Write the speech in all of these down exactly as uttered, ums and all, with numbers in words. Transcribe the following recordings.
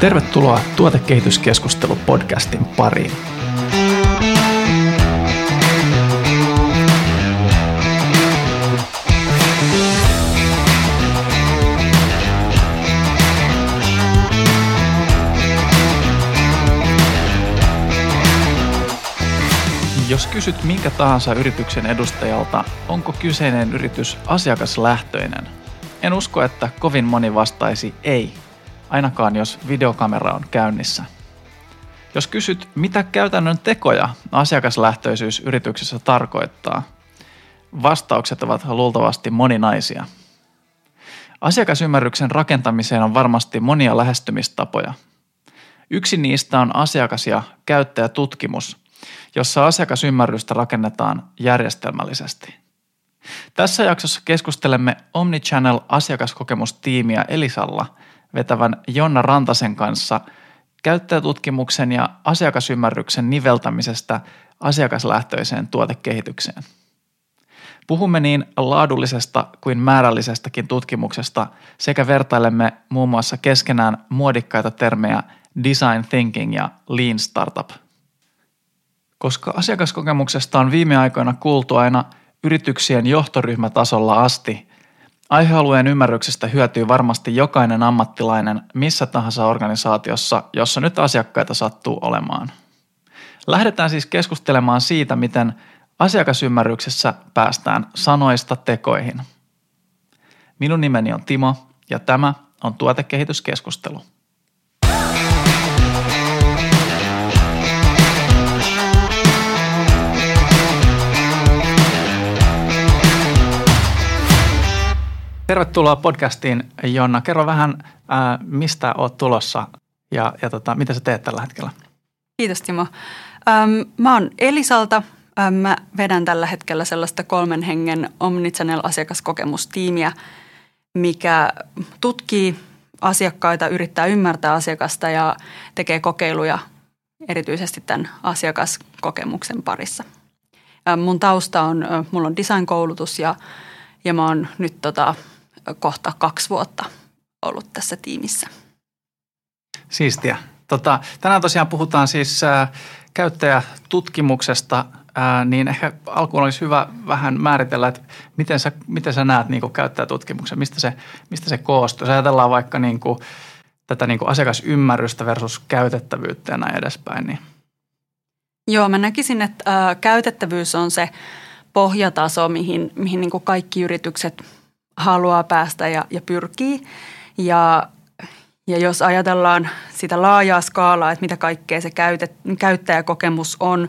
Tervetuloa Tuotekehityskeskustelu-podcastin pariin. Jos kysyt minkä tahansa yrityksen edustajalta, onko kyseinen yritys asiakaslähtöinen? En usko, että kovin moni vastaisi ei, ainakaan jos videokamera on käynnissä. Jos kysyt, mitä käytännön tekoja asiakaslähtöisyys yrityksessä tarkoittaa, vastaukset ovat luultavasti moninaisia. Asiakasymmärryksen rakentamiseen on varmasti monia lähestymistapoja. Yksi niistä on asiakas- ja käyttäjätutkimus, jossa asiakasymmärrystä rakennetaan järjestelmällisesti. Tässä jaksossa keskustelemme Omnichannel-asiakaskokemustiimiä Elisalla vetävän Jonna Rantasen kanssa käyttäjätutkimuksen ja asiakasymmärryksen niveltämisestä asiakaslähtöiseen tuotekehitykseen. Puhumme niin laadullisesta kuin määrällisestäkin tutkimuksesta sekä vertailemme muun muassa keskenään muodikkaita termejä design thinking ja lean startup. Koska asiakaskokemuksesta on viime aikoina kuultu aina yrityksien johtoryhmätasolla asti, aihealueen ymmärryksestä hyötyy varmasti jokainen ammattilainen missä tahansa organisaatiossa, jossa nyt asiakkaita sattuu olemaan. Lähdetään siis keskustelemaan siitä, miten asiakasymmärryksessä päästään sanoista tekoihin. Minun nimeni on Timo ja tämä on Tuotekehityskeskustelu. Tervetuloa podcastiin, Jonna. Kerro vähän, ää, mistä olet tulossa ja, ja tota, mitä sä teet tällä hetkellä? Kiitos, Timo. Äm, mä oon Elisalta. Äm, mä vedän tällä hetkellä sellaista kolmen hengen Omnichannel-asiakaskokemustiimiä, mikä tutkii asiakkaita, yrittää ymmärtää asiakasta ja tekee kokeiluja erityisesti tämän asiakaskokemuksen parissa. Äm, mun tausta on, äh, mulla on design-koulutus ja Ja mä oon nyt tota, kohta kaksi vuotta ollut tässä tiimissä. Siistiä. Tota, tänään tosiaan puhutaan siis ää, käyttäjätutkimuksesta, ää, niin ehkä alkuun olisi hyvä vähän määritellä, että miten sä, miten sä näet niin kuin käyttäjätutkimuksen, mistä se, mistä se koostuu. Jos ajatellaan vaikka niin kuin, tätä niin kuin asiakasymmärrystä versus käytettävyyttä ja näin edespäin. Niin. Joo, mä näkisin, että ää, käytettävyys on se pohjataso, mihin, mihin niin kuin kaikki yritykset haluaa päästä ja, ja pyrkii. Ja, ja jos ajatellaan sitä laajaa skaalaa, että mitä kaikkea se käytet, käyttäjäkokemus on, ö,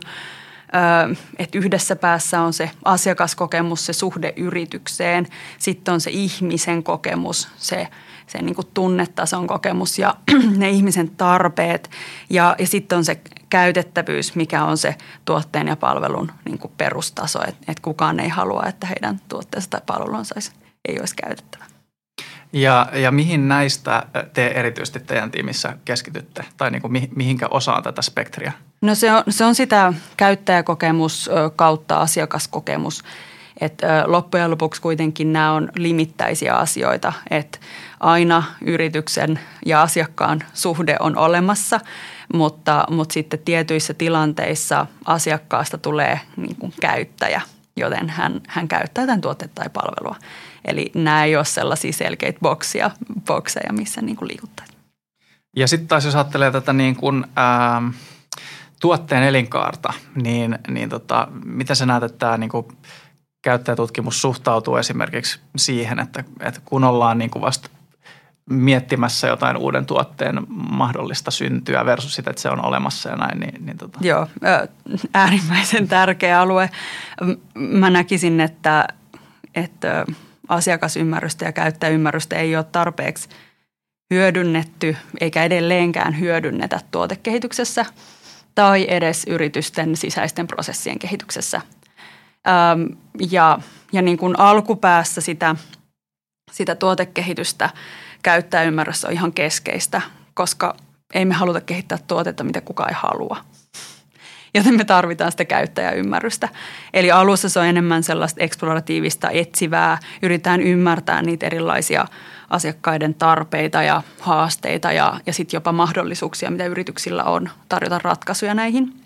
että yhdessä päässä on se asiakaskokemus, se suhde yritykseen, sitten on se ihmisen kokemus, se, se niin kuin tunnetason kokemus ja ne ihmisen tarpeet ja, ja sitten on se käytettävyys, mikä on se tuotteen ja palvelun niin kuin perustaso, että et kukaan ei halua, että heidän tuotteensa tai palvelunsa ei olisi käytettävä. Ja, ja mihin näistä te erityisesti teidän tiimissä keskitytte tai niin kuin mi, mihinkä osaan tätä spektriä? No se on, se on sitä käyttäjäkokemus kautta asiakaskokemus, että loppujen lopuksi kuitenkin nämä on limittäisiä asioita, että aina yrityksen ja asiakkaan suhde on olemassa, mutta, mutta sitten tietyissä tilanteissa asiakkaasta tulee niin kuin käyttäjä, joten hän, hän käyttää tämän tuotetta tai palvelua. Eli nämä ei ole sellaisia selkeitä boksia, bokseja, missä niin kuin liikuttaa. Ja sitten taas jos ajattelee tätä niin kuin, ää, tuotteen elinkaarta, niin, niin tota, mitä sä näet, että tämä niin kuin käyttäjätutkimus suhtautuu esimerkiksi siihen, että, että kun ollaan niin kuin vasta miettimässä jotain uuden tuotteen mahdollista syntyä versus sitä, että se on olemassa ja näin. Niin, niin tota. Joo, äärimmäisen tärkeä alue. Mä näkisin, että, että asiakasymmärrystä ja käyttäjäymmärrystä ei ole tarpeeksi hyödynnetty eikä edelleenkään hyödynnetä tuotekehityksessä tai edes yritysten sisäisten prosessien kehityksessä. Ja, ja niin kuin alkupäässä sitä, sitä tuotekehitystä käyttäjäymmärrys on ihan keskeistä, koska ei me haluta kehittää tuotetta, mitä kukaan ei halua. joten me tarvitaan sitä käyttäjäymmärrystä. Eli alussa se on enemmän sellaista eksploratiivista, etsivää, yritetään ymmärtää niitä erilaisia asiakkaiden tarpeita ja haasteita ja, ja sitten jopa mahdollisuuksia, mitä yrityksillä on tarjota ratkaisuja näihin.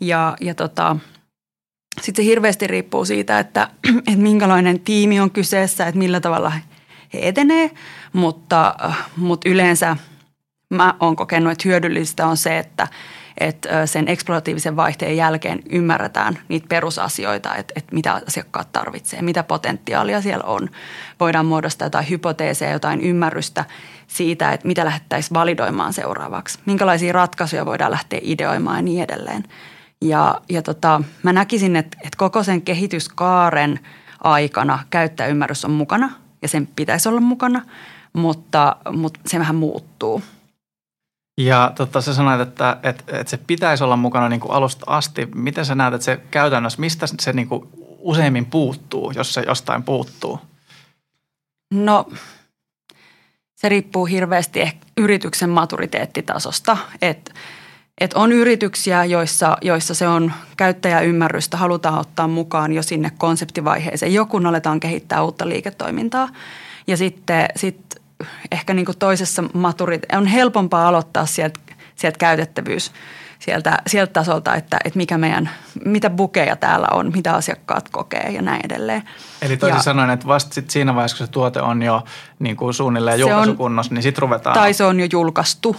Ja, ja tota, sitten se hirveästi riippuu siitä, että, että minkälainen tiimi on kyseessä, että millä tavalla he etenee, mutta, mutta yleensä mä oon kokenut, että hyödyllistä on se, että, että sen eksploratiivisen vaihteen jälkeen ymmärretään niitä perusasioita, että, että mitä asiakkaat tarvitsee, mitä potentiaalia siellä on. Voidaan muodostaa jotain hypoteeseja, jotain ymmärrystä siitä, että mitä lähdettäisiin validoimaan seuraavaksi, minkälaisia ratkaisuja voidaan lähteä ideoimaan ja niin edelleen. Ja, ja tota, mä näkisin, että, että koko sen kehityskaaren aikana käyttäjäymmärrys on mukana ja sen pitäisi olla mukana, mutta, mutta se vähän muuttuu. Ja totta, sä sanoit, että, että, että se pitäisi olla mukana niin kuin alusta asti. Miten sä näet, että se käytännössä, mistä se niin kuin useimmin puuttuu, jos se jostain puuttuu? No, se riippuu hirveästi ehkä yrityksen maturiteettitasosta, että Et on yrityksiä, joissa, joissa se on käyttäjäymmärrystä, halutaan ottaa mukaan jo sinne konseptivaiheeseen, jo kun aletaan kehittää uutta liiketoimintaa. Ja sitten sit ehkä niin kuin toisessa maturiteetissa on helpompaa aloittaa sieltä, sieltä käytettävyys, sieltä, sieltä tasolta, että, että mikä meidän, mitä bukeja täällä on, mitä asiakkaat kokee ja näin edelleen. Eli toisin sanoen, että vasta sit siinä vaiheessa, kun se tuote on jo niin kuin suunnilleen julkaisukunnossa, niin sitten ruvetaan... Tai se on jo julkaistu.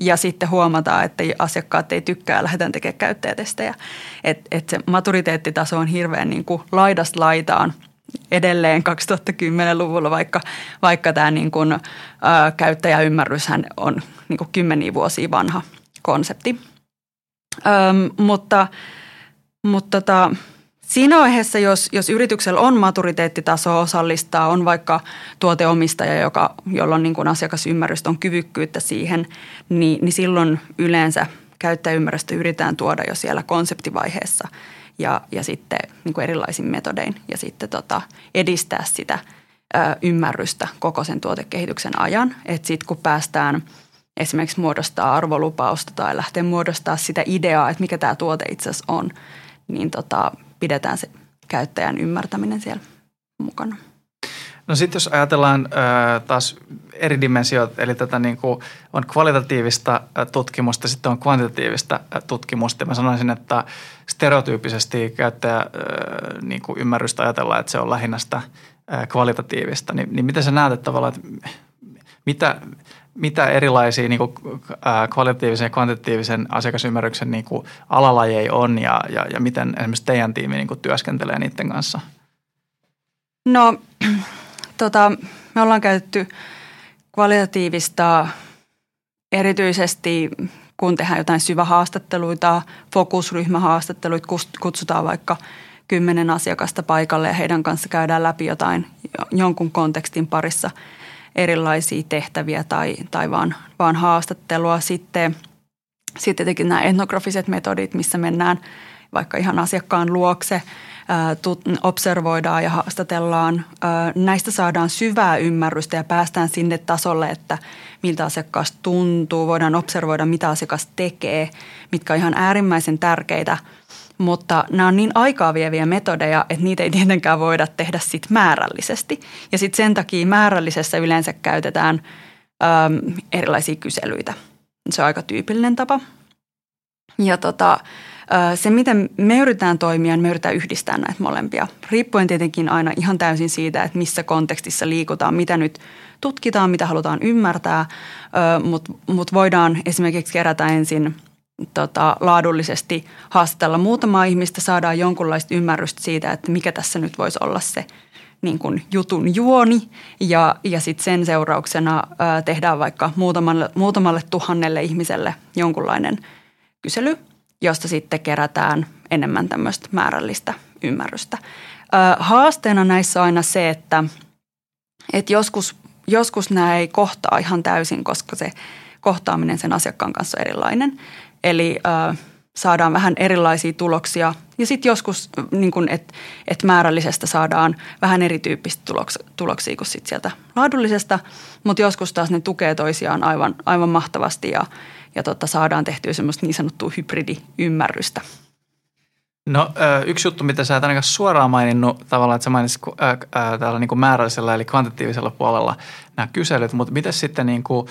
Ja sitten huomataan, että asiakkaat ei tykkää, lähdetään tekemään käyttäjätestejä. Että et se maturiteettitaso on hirveän niin kuin laidasta laitaan edelleen kaksituhattakymmenen-luvulla, vaikka, vaikka tämä niin kuin, ä, käyttäjäymmärryshän on niin kuin kymmeniä vuosia vanha konsepti. Öm, mutta mutta tota, siinä vaiheessa, jos, jos yrityksellä on maturiteettitasoa osallistaa, on vaikka tuoteomistaja, joka, jolloin niin kuin asiakasymmärrystä on kyvykkyyttä siihen, niin, niin silloin yleensä käyttäjäymmärrystä yritetään tuoda jo siellä konseptivaiheessa ja, ja sitten niin kuin erilaisin metodein ja sitten tota, edistää sitä ää, ymmärrystä koko sen tuotekehityksen ajan. Että sitten kun päästään esimerkiksi muodostaa arvolupausta tai lähteä muodostaa sitä ideaa, että mikä tämä tuote itse asiassa on, niin tota... pidetään se käyttäjän ymmärtäminen siellä mukana. No sitten jos ajatellaan ö, taas eri dimensioita, eli tätä niin kuin on kvalitatiivista tutkimusta, sitten on kvantitatiivista tutkimusta. Mä sanoisin, että stereotyyppisesti käyttäjä ö, niin kuin ymmärrystä ajatellaan, että se on lähinnä sitä ö, kvalitatiivista. Ni, niin miten sä näet tavallaan, että mitä, mitä erilaisia niin kuin, ä, kvalitatiivisen ja kvantitatiivisen asiakasymmärryksen niin kuin, alalajeja on ja, ja, ja miten esimerkiksi teidän tiimi niin kuin, työskentelee niiden kanssa? No, tota, me ollaan käytetty kvalitatiivista erityisesti, kun tehdään jotain syvähaastatteluita, fokusryhmähaastatteluita, kutsutaan vaikka kymmenen asiakasta paikalle ja heidän kanssa käydään läpi jotain jonkun kontekstin parissa erilaisia tehtäviä tai, tai vaan, vaan haastattelua. Sitten, sitten tietenkin nämä etnografiset metodit, missä mennään vaikka ihan asiakkaan luokse, ää, tut, observoidaan ja haastatellaan. Ää, näistä saadaan syvää ymmärrystä ja päästään sinne tasolle, että miltä asiakas tuntuu. Voidaan observoida, mitä asiakas tekee, mitkä on ihan äärimmäisen tärkeitä. Mutta nämä on niin aikaa vieviä metodeja, että niitä ei tietenkään voida tehdä sit määrällisesti. Ja sitten sen takia määrällisessä yleensä käytetään äm, erilaisia kyselyitä. Se on aika tyypillinen tapa. Ja tota, ä, se, miten me yritetään toimia, niin me yritetään yhdistää näitä molempia. Riippuen tietenkin aina ihan täysin siitä, että missä kontekstissa liikutaan, mitä nyt tutkitaan, mitä halutaan ymmärtää. Mutta mut voidaan esimerkiksi kerätä ensin... Tota, laadullisesti haastatella muutamaa ihmistä, saadaan jonkunlaista ymmärrystä siitä, että mikä tässä nyt voisi olla se niin kuin jutun juoni ja, ja sitten sen seurauksena ää, tehdään vaikka muutamalle, muutamalle tuhannelle ihmiselle jonkunlainen kysely, josta sitten kerätään enemmän tämmöistä määrällistä ymmärrystä. Ää, haasteena näissä on aina se, että et joskus, joskus nämä ei kohtaa ihan täysin, koska se kohtaaminen sen asiakkaan kanssa on erilainen. Eli äh, saadaan vähän erilaisia tuloksia ja sitten joskus, niin että et määrällisestä saadaan vähän erityyppistä tuloks, tuloksia kuin sit sieltä laadullisesta, mutta joskus taas ne tukee toisiaan aivan, aivan mahtavasti ja, ja totta, saadaan tehtyä semmoista niin sanottua hybridi-ymmärrystä. No yksi juttu, mitä sä et ainakaan suoraan maininnut tavallaan, että sä mainitsit täällä niin kuin määrällisellä eli kvantitatiivisella puolella nämä kyselyt, mutta miten sitten niin kuin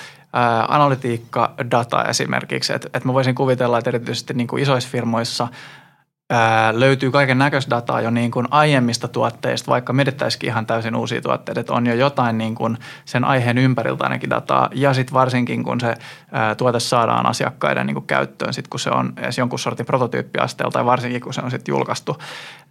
analytiikka, data esimerkiksi, että et mä voisin kuvitella, että erityisesti niin kuin isoissa firmoissa Öö, löytyy kaiken näköistä dataa jo niin kuin aiemmista tuotteista, vaikka mietittäisikin ihan täysin uusia tuotteita, että on jo jotain niin kuin sen aiheen ympäriltä ainakin dataa ja sitten varsinkin kun se öö, tuote saadaan asiakkaiden niin kuin käyttöön, sitten kun se on edes jonkun sortin prototyyppiasteella tai varsinkin kun se on sitten julkaistu,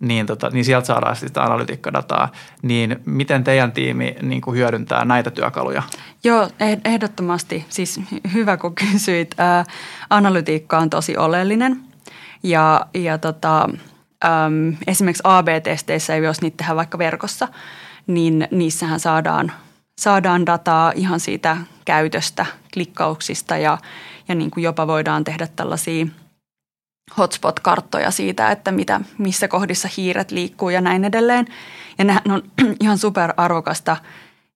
niin, tota, niin sieltä saadaan sitä analytiikkadataa, niin miten teidän tiimi niin kuin hyödyntää näitä työkaluja? Joo, ehdottomasti. Siis hyvä kun kysyit. Ää, analytiikka on tosi oleellinen. Ja, ja tota, äm, esimerkiksi A B -testeissä, jos niitä tehdään vaikka verkossa, niin niissähän saadaan, saadaan dataa ihan siitä käytöstä, klikkauksista ja, ja niin kuin jopa voidaan tehdä tällaisia hotspot-karttoja siitä, että mitä, missä kohdissa hiiret liikkuu ja näin edelleen. Ja nehän on ihan superarvokasta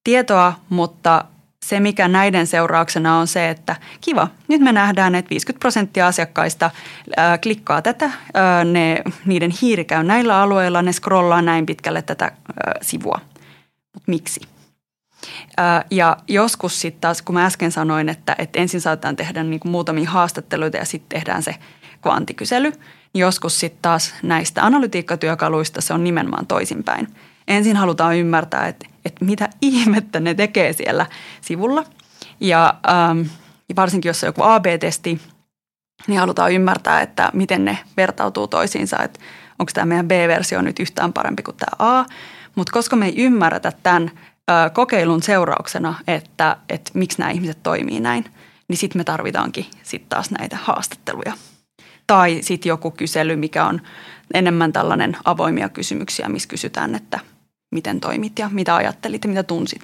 tietoa, mutta se, mikä näiden seurauksena on se, että kiva, nyt me nähdään, että viisikymmentä prosenttia asiakkaista ää, klikkaa tätä, ää, ne, niiden hiiri käy näillä alueilla, ne scrollaa näin pitkälle tätä ää, sivua. Mut miksi? Ää, ja joskus sitten taas, kun mä äsken sanoin, että, että ensin saatetaan tehdä niinku muutamia haastatteluita ja sitten tehdään se kvanttikysely, niin joskus sitten taas näistä analytiikkatyökaluista se on nimenomaan toisinpäin. Ensin halutaan ymmärtää, että, että mitä ihmettä ne tekee siellä sivulla. Ja ähm, varsinkin, jos on joku A B -testi, niin halutaan ymmärtää, että miten ne vertautuu toisiinsa. Että onko tämä meidän B-versio nyt yhtään parempi kuin tämä A. Mutta koska me ei ymmärretä tämän äh, kokeilun seurauksena, että, että miksi nämä ihmiset toimii näin, niin sitten me tarvitaankin sit taas näitä haastatteluja. Tai sitten joku kysely, mikä on enemmän tällainen avoimia kysymyksiä, missä kysytään, että miten toimit ja mitä ajattelit ja mitä tunsit.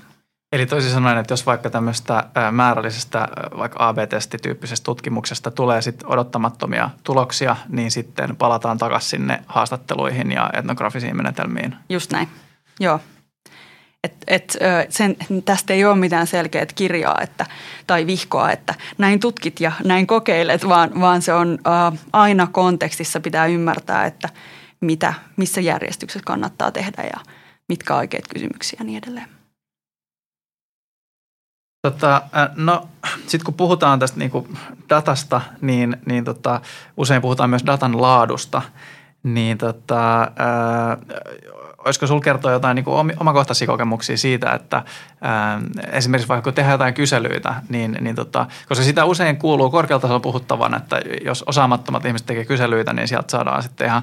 Eli toisin sanoen, että jos vaikka tämmöistä määrällisestä, vaikka A B -testityyppisestä tutkimuksesta tulee sitten odottamattomia tuloksia, niin sitten palataan takaisin sinne haastatteluihin ja etnografisiin menetelmiin. Just näin, joo. Et, et, sen, tästä ei ole mitään selkeää kirjaa että, tai vihkoa, että näin tutkit ja näin kokeilet, vaan, vaan se on äh, aina kontekstissa pitää ymmärtää, että mitä, missä järjestyksessä kannattaa tehdä ja mitkä oikeat kysymyksiä ja niin edelleen. Tota, no sitten kun puhutaan tästä niinku datasta, niin, niin tota, usein puhutaan myös datan laadusta, niin tota, ää, olisiko sinulla kertoa jotain niin kuin omakohtaisia kokemuksia siitä, että ää, esimerkiksi vaikka kun tehdään jotain kyselyitä, niin, niin tota, koska sitä usein kuuluu korkealtasolla puhuttavan, että jos osaamattomat ihmiset tekee kyselyitä, niin sieltä saadaan sitten ihan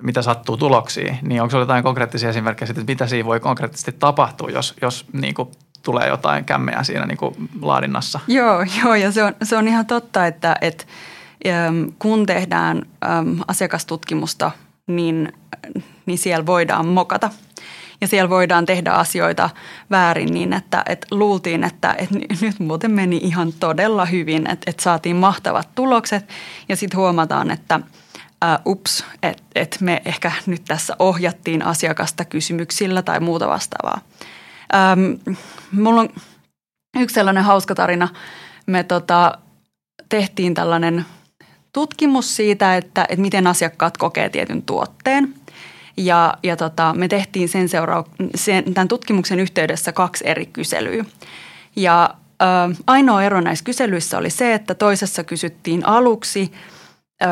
mitä sattuu tuloksia. Niin onko sinulla jotain konkreettisia esimerkkejä siitä, että mitä siinä voi konkreettisesti tapahtua, jos, jos niin kuin tulee jotain kämmeä siinä niin kuin laadinnassa? Joo, joo ja se on, se on ihan totta, että, että kun tehdään asiakastutkimusta, niin, niin siellä voidaan mokata ja siellä voidaan tehdä asioita väärin niin, että, että luultiin, että, että nyt muuten meni ihan todella hyvin, että, että saatiin mahtavat tulokset ja sitten huomataan, että ää, ups, että, että me ehkä nyt tässä ohjattiin asiakasta kysymyksillä tai muuta vastaavaa. Ähm, mulla on yksi sellainen hauska tarina. Me tota... tehtiin tällainen tutkimus siitä, että, että miten asiakkaat kokee tietyn tuotteen. Ja, ja tota, me tehtiin sen seura- sen, tämän tutkimuksen yhteydessä kaksi eri kyselyä. Ja ö, ainoa ero näissä kyselyissä oli se, että toisessa kysyttiin aluksi, ö,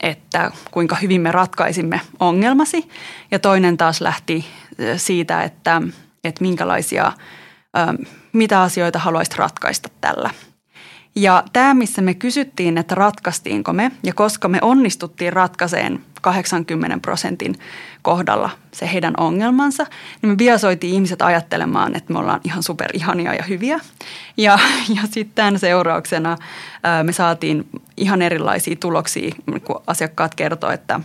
että kuinka hyvin me ratkaisimme ongelmasi. Ja toinen taas lähti siitä, että, että minkälaisia, ö, mitä asioita haluaisit ratkaista tällä. Ja tämä, missä me kysyttiin, että ratkaistiinko me ja koska me onnistuttiin ratkaiseen kahdeksankymmenen prosentin kohdalla se heidän ongelmansa, niin me biasoitiin ihmiset ajattelemaan, että me ollaan ihan superihania ja hyviä. Ja, ja sitten tämän seurauksena ää, me saatiin ihan erilaisia tuloksia, kun asiakkaat kertoo, että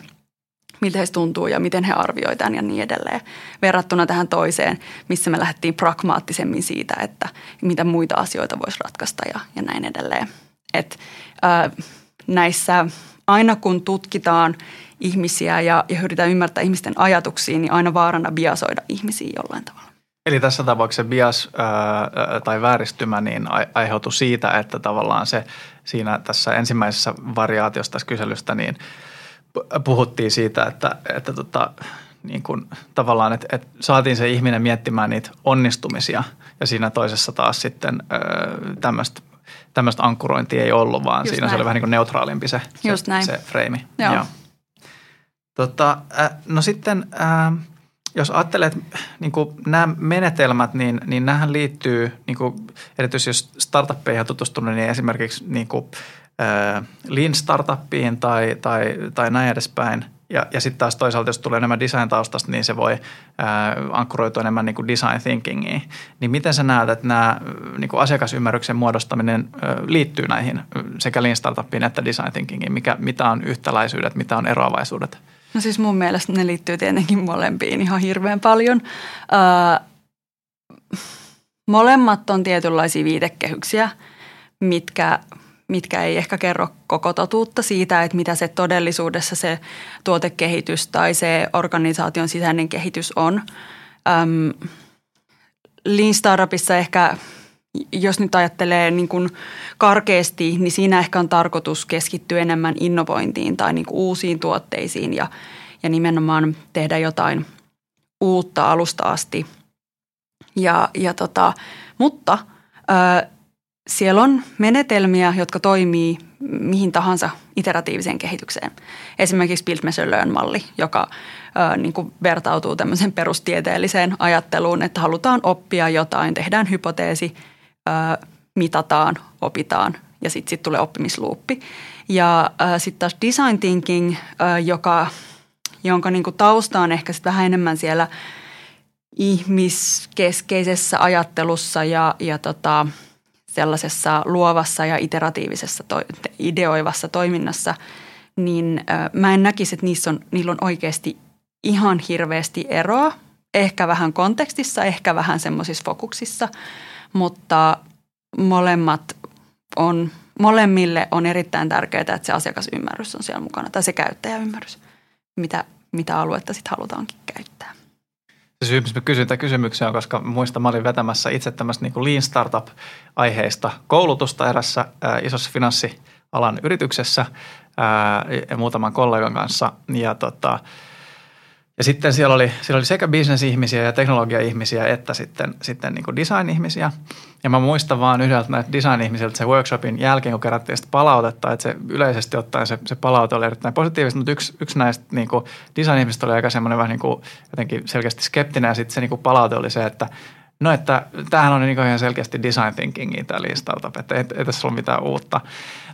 miltä heistä tuntuu ja miten he arvioivat tämän ja niin edelleen. Verrattuna tähän toiseen, missä me lähdettiin pragmaattisemmin siitä, että mitä muita asioita voisi ratkaista ja, ja näin edelleen. Et, ää, näissä aina kun tutkitaan ihmisiä ja, ja yritetään ymmärtää ihmisten ajatuksia, niin aina vaarana biasoida ihmisiä jollain tavalla. Eli tässä tapauksessa bias ää, tai vääristymä niin aiheutui siitä, että tavallaan se siinä tässä ensimmäisessä variaatiossa tässä kyselystä niin puhuttiin siitä, että, että tota, niin kuin, tavallaan, että, että saatiin se ihminen miettimään niitä onnistumisia ja siinä toisessa taas sitten tämmöistä tämmöistä ankkurointia ei ollut, vaan just siinä näin. Se oli vähän niin kuin neutraalimpi se, se, se freimi. Joo. Joo. Tota, no sitten, jos ajattelee, että niin kuin nämä menetelmät, niin, niin nämähän liittyy, niin kuin, erityisesti jos startuppeihin on tutustunut, niin esimerkiksi niin kuin, äh, Lean Startupiin tai, tai, tai näin edespäin. Ja, ja sitten taas toisaalta, jos tulee enemmän design-taustasta, niin se voi ää, ankkuroitua enemmän niin kuin design thinkingiin. Niin miten sä näet, että nämä niin kuin asiakasymmärryksen muodostaminen ää, liittyy näihin sekä Lean Startupiin että design thinkingiin? Mikä, mitä on yhtäläisyydet, mitä on eroavaisuudet? No siis mun mielestä ne liittyy tietenkin molempiin ihan hirveän paljon. Ää, molemmat on tietynlaisia viitekehyksiä, mitkä... mitkä ei ehkä kerro koko totuutta siitä, että mitä se todellisuudessa se tuotekehitys tai se organisaation sisäinen kehitys on. Ähm, Lean Startupissa ehkä, jos nyt ajattelee niin kuin karkeasti, niin siinä ehkä on tarkoitus keskittyä enemmän innovointiin tai niin kuin uusiin tuotteisiin ja, ja nimenomaan tehdä jotain uutta alusta asti. Ja, ja tota, mutta... Äh, Siellä on menetelmiä, jotka toimii mihin tahansa iteratiiviseen kehitykseen. Esimerkiksi Build Measure Learn -malli, joka ö, niin kuin vertautuu tämmöiseen perustieteelliseen ajatteluun, että halutaan oppia jotain, tehdään hypoteesi, ö, mitataan, opitaan ja sitten sit tulee oppimisluuppi. Ja sitten taas design thinking, ö, joka, jonka niin kuin tausta on ehkä sit vähän enemmän siellä ihmiskeskeisessä ajattelussa ja, ja tota, sellaisessa luovassa ja iteratiivisessa to, ideoivassa toiminnassa, niin äh, mä en näkisi, että niissä on, niillä on oikeasti ihan hirveästi eroa. Ehkä vähän kontekstissa, ehkä vähän semmoisissa fokuksissa, mutta molemmat on, molemmille on erittäin tärkeää, että se asiakasymmärrys on siellä mukana tai se käyttäjäymmärrys, mitä, mitä aluetta sitten halutaankin käyttää. Syy, missä mä kysyn tämän kysymyksen on, koska muistan, mä olin vetämässä itse tämmöistä niin kuin Lean Startup-aiheista koulutusta erässä ää, isossa finanssialan yrityksessä ää, muutaman kollegan kanssa. Ja, tota, ja sitten siellä oli, siellä oli sekä business-ihmisiä ja teknologia-ihmisiä että sitten, sitten niin kuin design-ihmisiä. Ja mä muistan vaan yhdeltä näitä design-ihmisiltä sen workshopin jälkeen, kun kerättiin sitä palautetta, että se yleisesti ottaen se, se palaute oli erittäin positiivista, mutta yksi, yksi näistä niin kuin design-ihmisistä oli aika semmoinen vähän niin kuin jotenkin selkeästi skeptinen, ja sitten se niin kuin palaute oli se, että no, että tämähän on niin kuin ihan selkeästi design thinkingia tämä Lean Startup, että ei, ei tässä ole mitään uutta.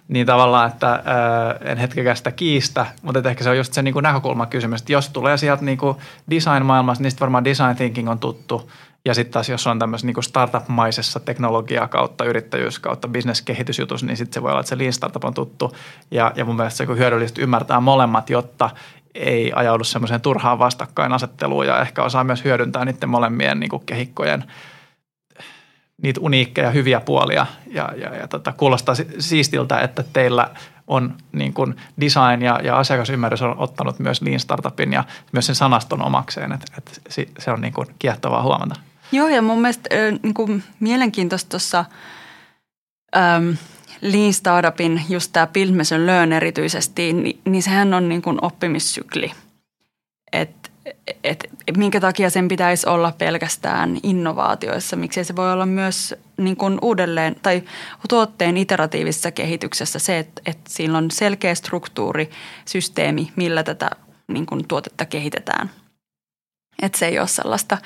Niin tavallaan, että äh, en hetkekään sitä kiistä, mutta että ehkä se on just se niin kuin näkökulmakysymys, että jos tulee sieltä niin kuin design-maailmassa, niin sitten varmaan design thinking on tuttu. Ja sitten taas, jos on tämmöisessä niin startup-maisessa teknologiaa kautta, yrittäjyys kautta, bisneskehitysjutus, niin sitten se voi olla, että se Lean Startup on tuttu. Ja, ja mun mielestä se on hyödyllistä ymmärtää molemmat, jotta ei ajaudu semmoiseen turhaan vastakkainasetteluun ja ehkä osaa myös hyödyntää niiden molemmien niin kehikkojen niitä uniikkeja, hyviä puolia. Ja, ja, ja tota, kuulostaa siistiltä, että teillä on niin kuin design ja, ja asiakasymmärrys on ottanut myös Lean Startupin ja myös sen sanaston omakseen, että, että se on niin kuin kiehtovaa huomata. Joo, ja mun mielestä niin kuin mielenkiintoista tuossa ähm, Lean Startupin, just tämä Build Measure Learn erityisesti, niin, niin sehän on niin kuin oppimissykli. Että et, et minkä takia sen pitäisi olla pelkästään innovaatioissa, miksei se voi olla myös niin kuin uudelleen tai tuotteen iteratiivisessa kehityksessä se, että et siinä on selkeä struktuuri, systeemi, millä tätä niin kuin tuotetta kehitetään. Että se ei ole sellaista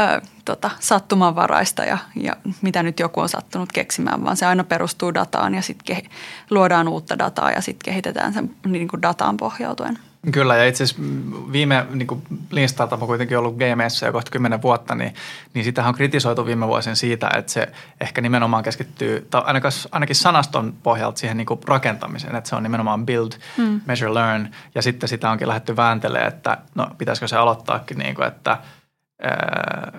ö, tota, sattumanvaraista ja, ja mitä nyt joku on sattunut keksimään, vaan se aina perustuu dataan ja sitten kehi- luodaan uutta dataa ja sitten kehitetään sen niin kuin dataan pohjautuen. Kyllä, ja itse asiassa viime niin Lean Startup on kuitenkin ollut G M:ssä jo kohta kymmenen vuotta, niin, niin sitähän on kritisoitu viime vuosien siitä, että se ehkä nimenomaan keskittyy, tai ainakin, ainakin sanaston pohjalta siihen niin rakentamiseen, että se on nimenomaan build, mm. measure, learn, ja sitten sitä onkin lähdetty vääntelemään, että no pitäisikö se aloittaakin niin kuin, että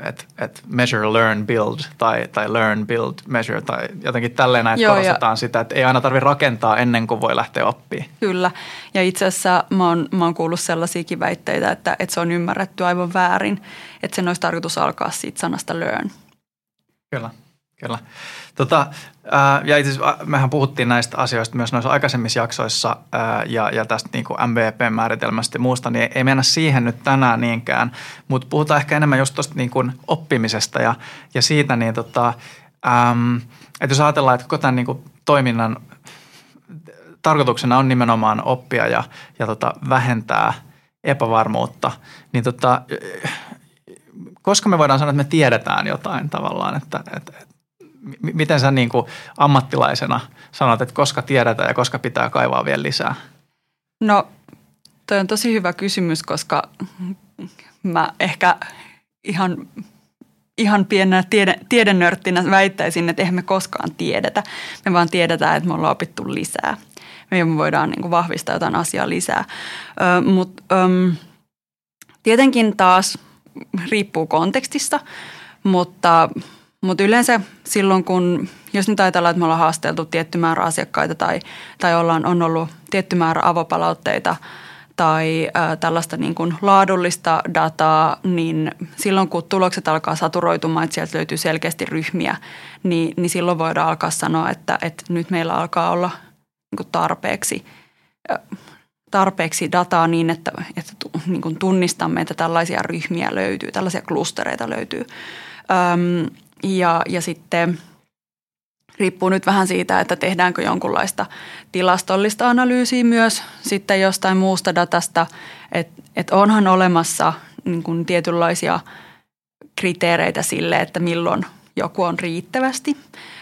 et, et measure, learn, build tai, tai learn, build, measure tai jotenkin tälleen näin, että korostetaan ja sitä, että ei aina tarvitse rakentaa ennen kuin voi lähteä oppimaan. Kyllä, ja itse asiassa mä oon, mä oon kuullut sellaisiakin väitteitä, että, että se on ymmärretty aivan väärin, että sen olisi tarkoitus alkaa siitä sanasta learn. Kyllä, Kyllä. Tota, ja itse asiassa mehän puhuttiin näistä asioista myös noissa aikaisemmissa jaksoissa ja, ja tästä niin kuin M V P-määritelmästä ja muusta, niin ei mennä siihen nyt tänään niinkään, mutta puhutaan ehkä enemmän just tuosta niin kuin oppimisesta ja, ja siitä, niin tota, että jos ajatellaan, että koko tämän niin kuin toiminnan tarkoituksena on nimenomaan oppia ja, ja tota, vähentää epävarmuutta, niin tota, koska me voidaan sanoa, että me tiedetään jotain tavallaan, että, että miten sä niin kuin ammattilaisena sanot, että koska tiedetään ja koska pitää kaivaa vielä lisää? No, toi on tosi hyvä kysymys, koska mä ehkä ihan, ihan pienenä tiede, tiedennörttinä väittäisin, että eihän me koskaan tiedetä. Me vaan tiedetään, että me ollaan opittu lisää. Me voidaan niin kuin vahvistaa jotain asiaa lisää. Ö, mut, ö, tietenkin taas riippuu kontekstista, mutta... Mutta yleensä silloin, kun jos nyt ajatellaan, että me ollaan haasteltu tietty määrä asiakkaita tai, tai ollaan, on ollut tietty määrä avopalautteita tai ä, tällaista niin kuin laadullista dataa, niin silloin kun tulokset alkaa saturoitumaan, että sieltä löytyy selkeästi ryhmiä, niin, niin silloin voidaan alkaa sanoa, että, että nyt meillä alkaa olla niin kuin tarpeeksi, ä, tarpeeksi dataa niin, että, että niin kuin tunnistamme, että tällaisia ryhmiä löytyy, tällaisia klustereita löytyy. Öm, Ja, ja sitten riippuu nyt vähän siitä, että tehdäänkö jonkunlaista tilastollista analyysiä myös sitten jostain muusta datasta, että et onhan olemassa niin kuin tietynlaisia kriteereitä sille, että milloin joku on riittävästi.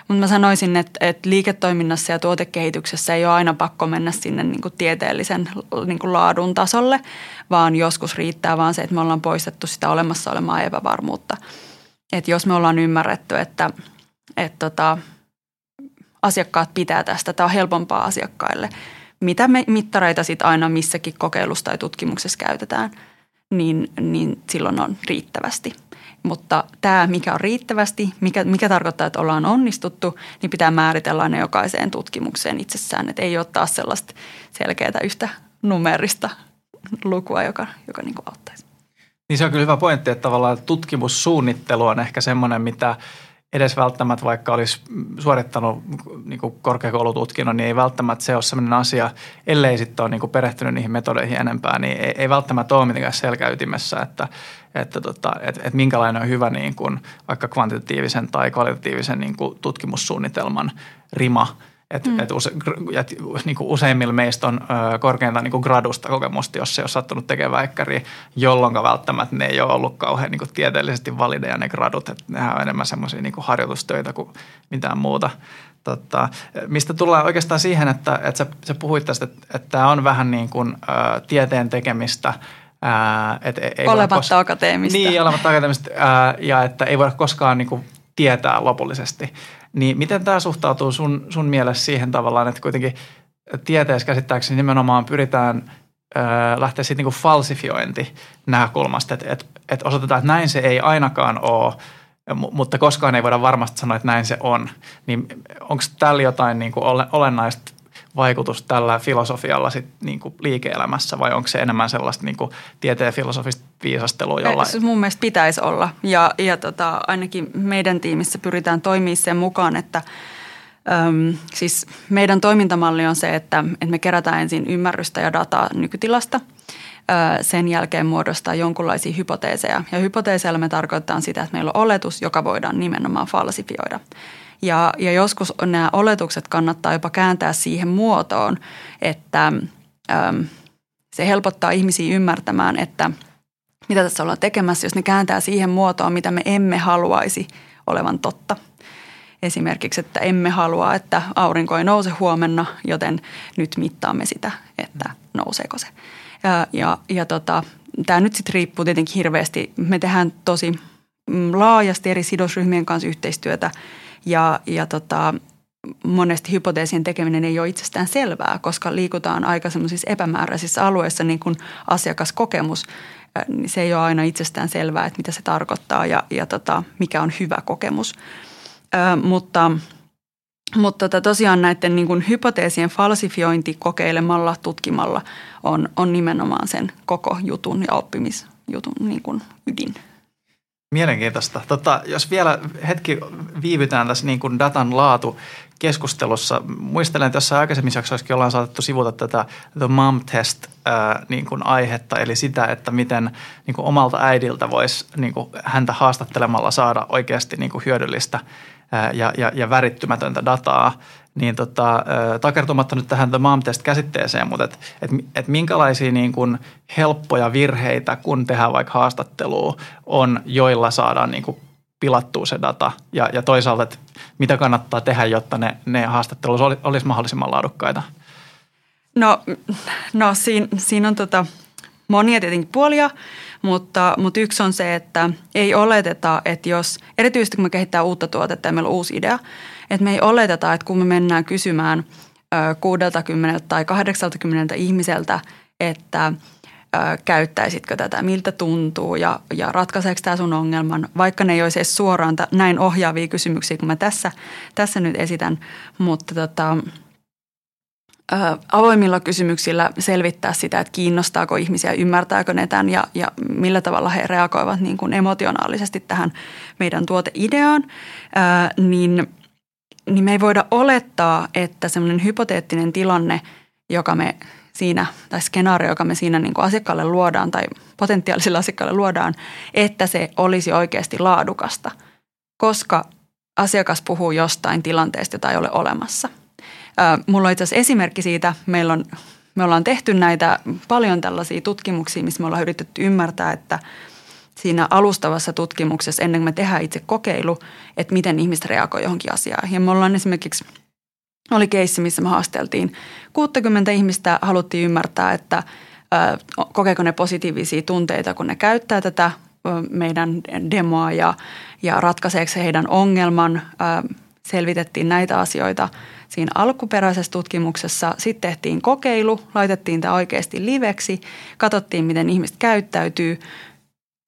Mutta mä sanoisin, että, että liiketoiminnassa ja tuotekehityksessä ei ole aina pakko mennä sinne niin kuin tieteellisen niin kuin laadun tasolle, vaan joskus riittää vaan se, että me ollaan poistettu sitä olemassa olemaa epävarmuutta. Että jos me ollaan ymmärretty, että, että tota, asiakkaat pitää tästä, tämä on helpompaa asiakkaille, mitä me mittareita sitten aina missäkin kokeilussa tai tutkimuksessa käytetään, niin, niin silloin on riittävästi. Mutta tämä, mikä on riittävästi, mikä, mikä tarkoittaa, että ollaan onnistuttu, niin pitää määritellä aina jokaiseen tutkimukseen itsessään, että ei ole taas sellaista selkeää yhtä numerista lukua, joka, joka niin kuin auttaisi. Niin se on kyllä hyvä pointti, että tavallaan tutkimussuunnittelu on ehkä semmoinen, mitä edes välttämättä vaikka olisi suorittanut niin kuin korkeakoulututkinnon, niin ei välttämättä se ole semmoinen asia, ellei sitten ole niin kuin perehtynyt niihin metodeihin enempää, niin ei, ei välttämättä ole mitenkään selkäytimessä, että, että, tota, että, että minkälainen on hyvä niin kuin vaikka kvantitatiivisen tai kvalitatiivisen niin kuin tutkimussuunnitelman rima. Että mm. et use, et, niin kuin useimmilla meistä on ö, korkeintaan niin kuin gradusta kokemusta, jos ei ole sattunut tekemään väikkäriä, jolloin välttämättä ne ei ole ollut kauhean niin kuin tieteellisesti valideja ne gradut. Että nehän on enemmän semmoisia niin kuin harjoitustöitä kuin mitään muuta. Totta, mistä tullaan oikeastaan siihen, että, että sä, sä puhuit tästä, että, että tämä on vähän niin kuin ö, tieteen tekemistä. Ää, et, ei olematta kos- akateemista. Niin, olematta akateemista ää, ja että ei voida koskaan niin kuin tietää lopullisesti. Niin miten tämä suhtautuu sun, sun mielessä siihen tavallaan, että kuitenkin tieteessä käsittääkseni nimenomaan pyritään ö, lähteä siitä niin kuin falsifiointinäkökulmasta, että et, et osoitetaan, että näin se ei ainakaan ole, mutta koskaan ei voida varmasti sanoa, että näin se on. Niin onko tällä jotain niin kuin olennaista vaikutusta tällä filosofialla sit niin kuin liike-elämässä vai onko se enemmän sellaista niin kuin tieteen filosofista viisastelua? Jolla... Se mun mielestä pitäisi olla ja, ja tota, ainakin meidän tiimissä pyritään toimimaan sen mukaan, että äm, siis meidän toimintamalli on se, että, että me kerätään ensin ymmärrystä ja dataa nykytilasta. Ö, sen jälkeen muodostaa jonkinlaisia hypoteeseja ja hypoteeseilla me tarkoitetaan sitä, että meillä on oletus, joka voidaan nimenomaan falsifioida. Ja, ja joskus nämä oletukset kannattaa jopa kääntää siihen muotoon, että äm, se helpottaa ihmisiä ymmärtämään, että mitä tässä ollaan tekemässä, jos ne kääntää siihen muotoon, mitä me emme haluaisi olevan totta. Esimerkiksi, että emme halua, että aurinko ei nouse huomenna, joten nyt mittaamme sitä, että nouseeko se. Ja, ja, ja tota, tämä nyt sitten riippuu tietenkin hirveästi. Me tehdään tosi laajasti eri sidosryhmien kanssa yhteistyötä. Ja, ja tota, monesti hypoteesien tekeminen ei ole itsestään selvää, koska liikutaan aika semmoisissa epämääräisissä alueissa, niin kuin asiakaskokemus, niin se ei ole aina itsestään selvää, että mitä se tarkoittaa ja, ja tota, mikä on hyvä kokemus. Ö, mutta mutta tota, tosiaan näiden niin kuin hypoteesien falsifiointi kokeilemalla, tutkimalla on, on nimenomaan sen koko jutun ja oppimisjutun niin kuin ydin. Mielenkiintoista. Tota, jos vielä hetki viivytään tässä niin kuin datan laatu keskustelussa. Muistelen, että jossain aikaisemmissa jaksoissakin ollaan saatettu sivuta tätä The Mom Test ää, niin kuin aihetta, eli sitä, että miten niin kuin omalta äidiltä voisi niin kuin häntä haastattelemalla saada oikeasti niin kuin hyödyllistä ää, ja, ja, ja värittymätöntä dataa. Niin tota, takertumatta nyt tähän The Mom Test-käsitteeseen, mutta että et, et minkälaisia niin kuin helppoja virheitä, kun tehdään vaikka haastattelua, on, joilla saadaan niin kuin pilattua se data ja, ja toisaalta, että mitä kannattaa tehdä, jotta ne, ne haastattelut ol, olisi mahdollisimman laadukkaita? No, no siinä, siinä on tota monia tietenkin puolia, mutta, mutta yksi on se, että ei oleteta, että jos, erityisesti kun me kehitetään uutta tuotetta ja meillä on uusi idea, että me ei oleteta, että kun me mennään kysymään kuusikymmentä tai kahdeksankymmentä ihmiseltä, että käyttäisitkö tätä, miltä tuntuu ja, ja ratkaiseeko tämä sun ongelman, vaikka ne ei olisi edes suoraan näin ohjaavia kysymyksiä, kun mä tässä, tässä nyt esitän, mutta tota, avoimilla kysymyksillä selvittää sitä, että kiinnostaako ihmisiä, ymmärtääkö ne tämän ja, ja millä tavalla he reagoivat niin kuin emotionaalisesti tähän meidän tuoteideaan, niin niin me ei voida olettaa, että semmoinen hypoteettinen tilanne, joka me siinä, tai skenaario, joka me siinä niin kuin asiakkaalle luodaan tai potentiaalisille asiakkaalle luodaan, että se olisi oikeasti laadukasta, koska asiakas puhuu jostain tilanteesta, jota ei ole olemassa. Ää, mulla on itse asiassa esimerkki siitä, meillä on, me ollaan tehty näitä paljon tällaisia tutkimuksia, missä me ollaan yritetty ymmärtää, että siinä alustavassa tutkimuksessa, ennen kuin me tehdään itse kokeilu, että miten ihmiset reagoi johonkin asiaan. Ja me ollaan esimerkiksi, oli keissi, missä me haasteltiin kuusikymmentä ihmistä, haluttiin ymmärtää, että kokeeko ne positiivisia tunteita, kun ne käyttää tätä meidän demoa ja, ja ratkaiseeko se heidän ongelman. Selvitettiin näitä asioita siinä alkuperäisessä tutkimuksessa. Sitten tehtiin kokeilu, laitettiin tämä oikeasti liveksi, katsottiin, miten ihmiset käyttäytyy.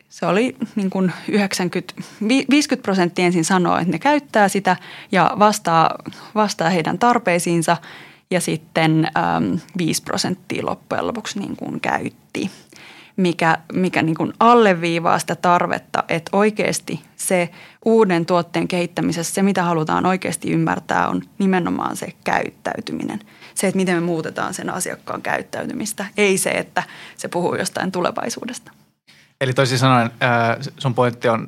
Se oli niin kuin yhdeksänkymmentä, viisikymmentä prosenttia ensin sanoo, että ne käyttää sitä ja vastaa, vastaa heidän tarpeisiinsa ja sitten äm, viisi prosenttia loppujen lopuksi niin kuin käytti, mikä, mikä niin kuin alleviivaa sitä tarvetta, että oikeasti se uuden tuotteen kehittämisessä, se mitä halutaan oikeasti ymmärtää on nimenomaan se käyttäytyminen. Se, että miten me muutetaan sen asiakkaan käyttäytymistä, ei se, että se puhuu jostain tulevaisuudesta. Eli toisin sanoen sun pointti on,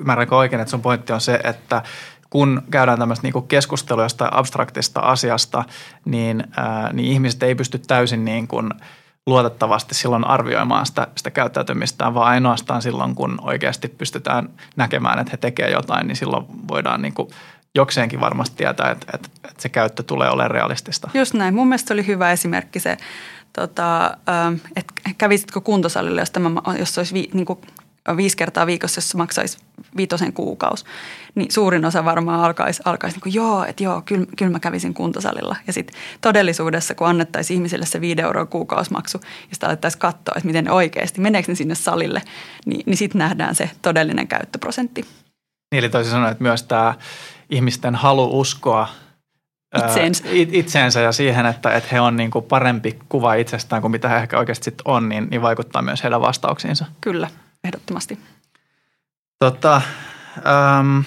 ymmärränkö oikein, että sun pointti on se, että kun käydään tämmöistä niinku keskustelua jostain abstraktista asiasta, niin, niin ihmiset ei pysty täysin niin kuin luotettavasti silloin arvioimaan sitä, sitä käyttäytymistään, vaan ainoastaan silloin, kun oikeasti pystytään näkemään, että he tekevät jotain, niin silloin voidaan niinku jokseenkin varmasti tietää, että, että, että se käyttö tulee olemaan realistista. Just näin. Mun mielestä oli hyvä esimerkki se, Tota, että kävisitkö kuntosalille, jos, tämä, jos se olisi vi, niin kuin viisi kertaa viikossa, jos se maksaisi viitosen kuukausi, niin suurin osa varmaan alkaisi, alkaisi niin kuin, joo, että joo, kyllä, kyllä mä kävisin kuntosalilla. Ja sitten todellisuudessa, kun annettaisiin ihmisille se viiden euroa kuukausimaksu, ja sitä alettaisiin katsoa, että miten ne oikeasti, meneekö ne sinne salille, niin, niin sitten nähdään se todellinen käyttöprosentti. Eli toisin sanoen, että myös tämä ihmisten halu uskoa Itseensä. itseensä ja siihen, että, että he on niin kuin parempi kuva itsestään kuin mitä he ehkä oikeasti sit on, niin, niin vaikuttaa myös heidän vastauksiinsa. Kyllä, ehdottomasti. Tota, ähm,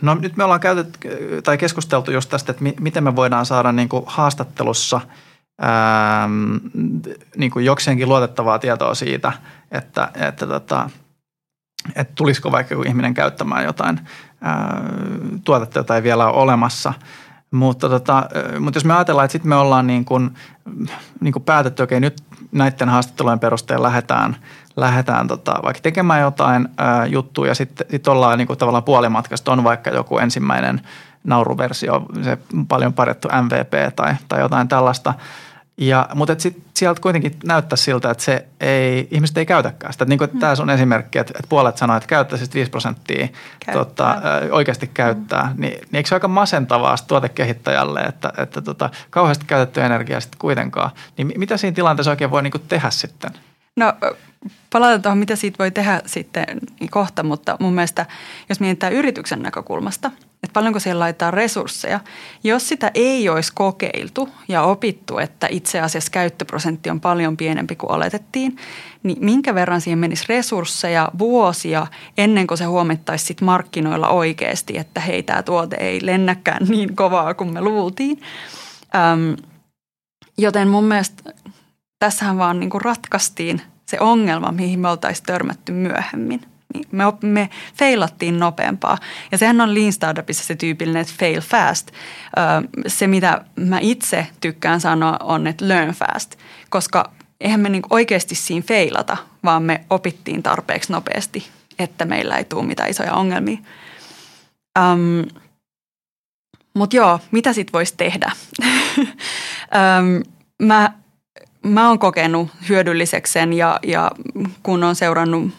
no nyt me ollaan käytet, tai keskusteltu just tästä, että mi, miten me voidaan saada niin kuin haastattelussa ähm, niin kuin jokseenkin luotettavaa tietoa siitä, että, että, että, että tulisiko vaikka ihminen käyttämään jotain äh, tuotetta, jota ei vielä ole olemassa. Mutta, tota, mutta jos me ajatellaan, että sitten me ollaan niin kuin, niin kuin päätetty, okei, nyt näiden haastattelujen perusteella lähdetään, lähdetään tota, vaikka tekemään jotain ää, juttua ja sitten sit ollaan niin kuin tavallaan puolimatkasta, on vaikka joku ensimmäinen nauruversio, se paljon parjattu M V P tai, tai jotain tällaista. Ja, mutta sitten sieltä kuitenkin näyttää siltä, että se ei, ihmiset ei käytäkään sitä. Niin kuin mm. tämä sun esimerkki, että, että puolet sanoo, että käyttäisi viisi prosenttia tota, oikeasti käyttää. Mm. Niin, niin eikö se ole aika masentavaa tuotekehittäjälle, että, että tota, kauheasti käytetty energiaa sitten kuitenkaan. Niin mitä siinä tilanteessa oikein voi niin kuin tehdä sitten? No palataan tuohon, mitä siitä voi tehdä sitten kohta, mutta mun mielestä jos mietitään yrityksen näkökulmasta, että paljonko siellä laitetaan resursseja, jos sitä ei olisi kokeiltu ja opittu, että itse asiassa käyttöprosentti on paljon pienempi kuin oletettiin, niin minkä verran siihen menisi resursseja vuosia ennen kuin se huomattaisi sit markkinoilla oikeasti, että hei, tämä tuote ei lennäkään niin kovaa kuin me luultiin. Öm, joten mun mielestä tässähän vaan niinku ratkaistiin se ongelma, mihin me oltaisiin törmätty myöhemmin. Me, me failattiin nopeampaa. Ja sehän on Lean Startupissa se tyypillinen, että fail fast. Se, mitä mä itse tykkään sanoa, on, että learn fast. Koska eihän me niinku oikeasti siinä failata, vaan me opittiin tarpeeksi nopeasti, että meillä ei tule mitään isoja ongelmia. Um, Mutta joo, mitä sit voisi tehdä? um, mä, mä oon kokenut hyödylliseksi sen ja, ja kun on seurannut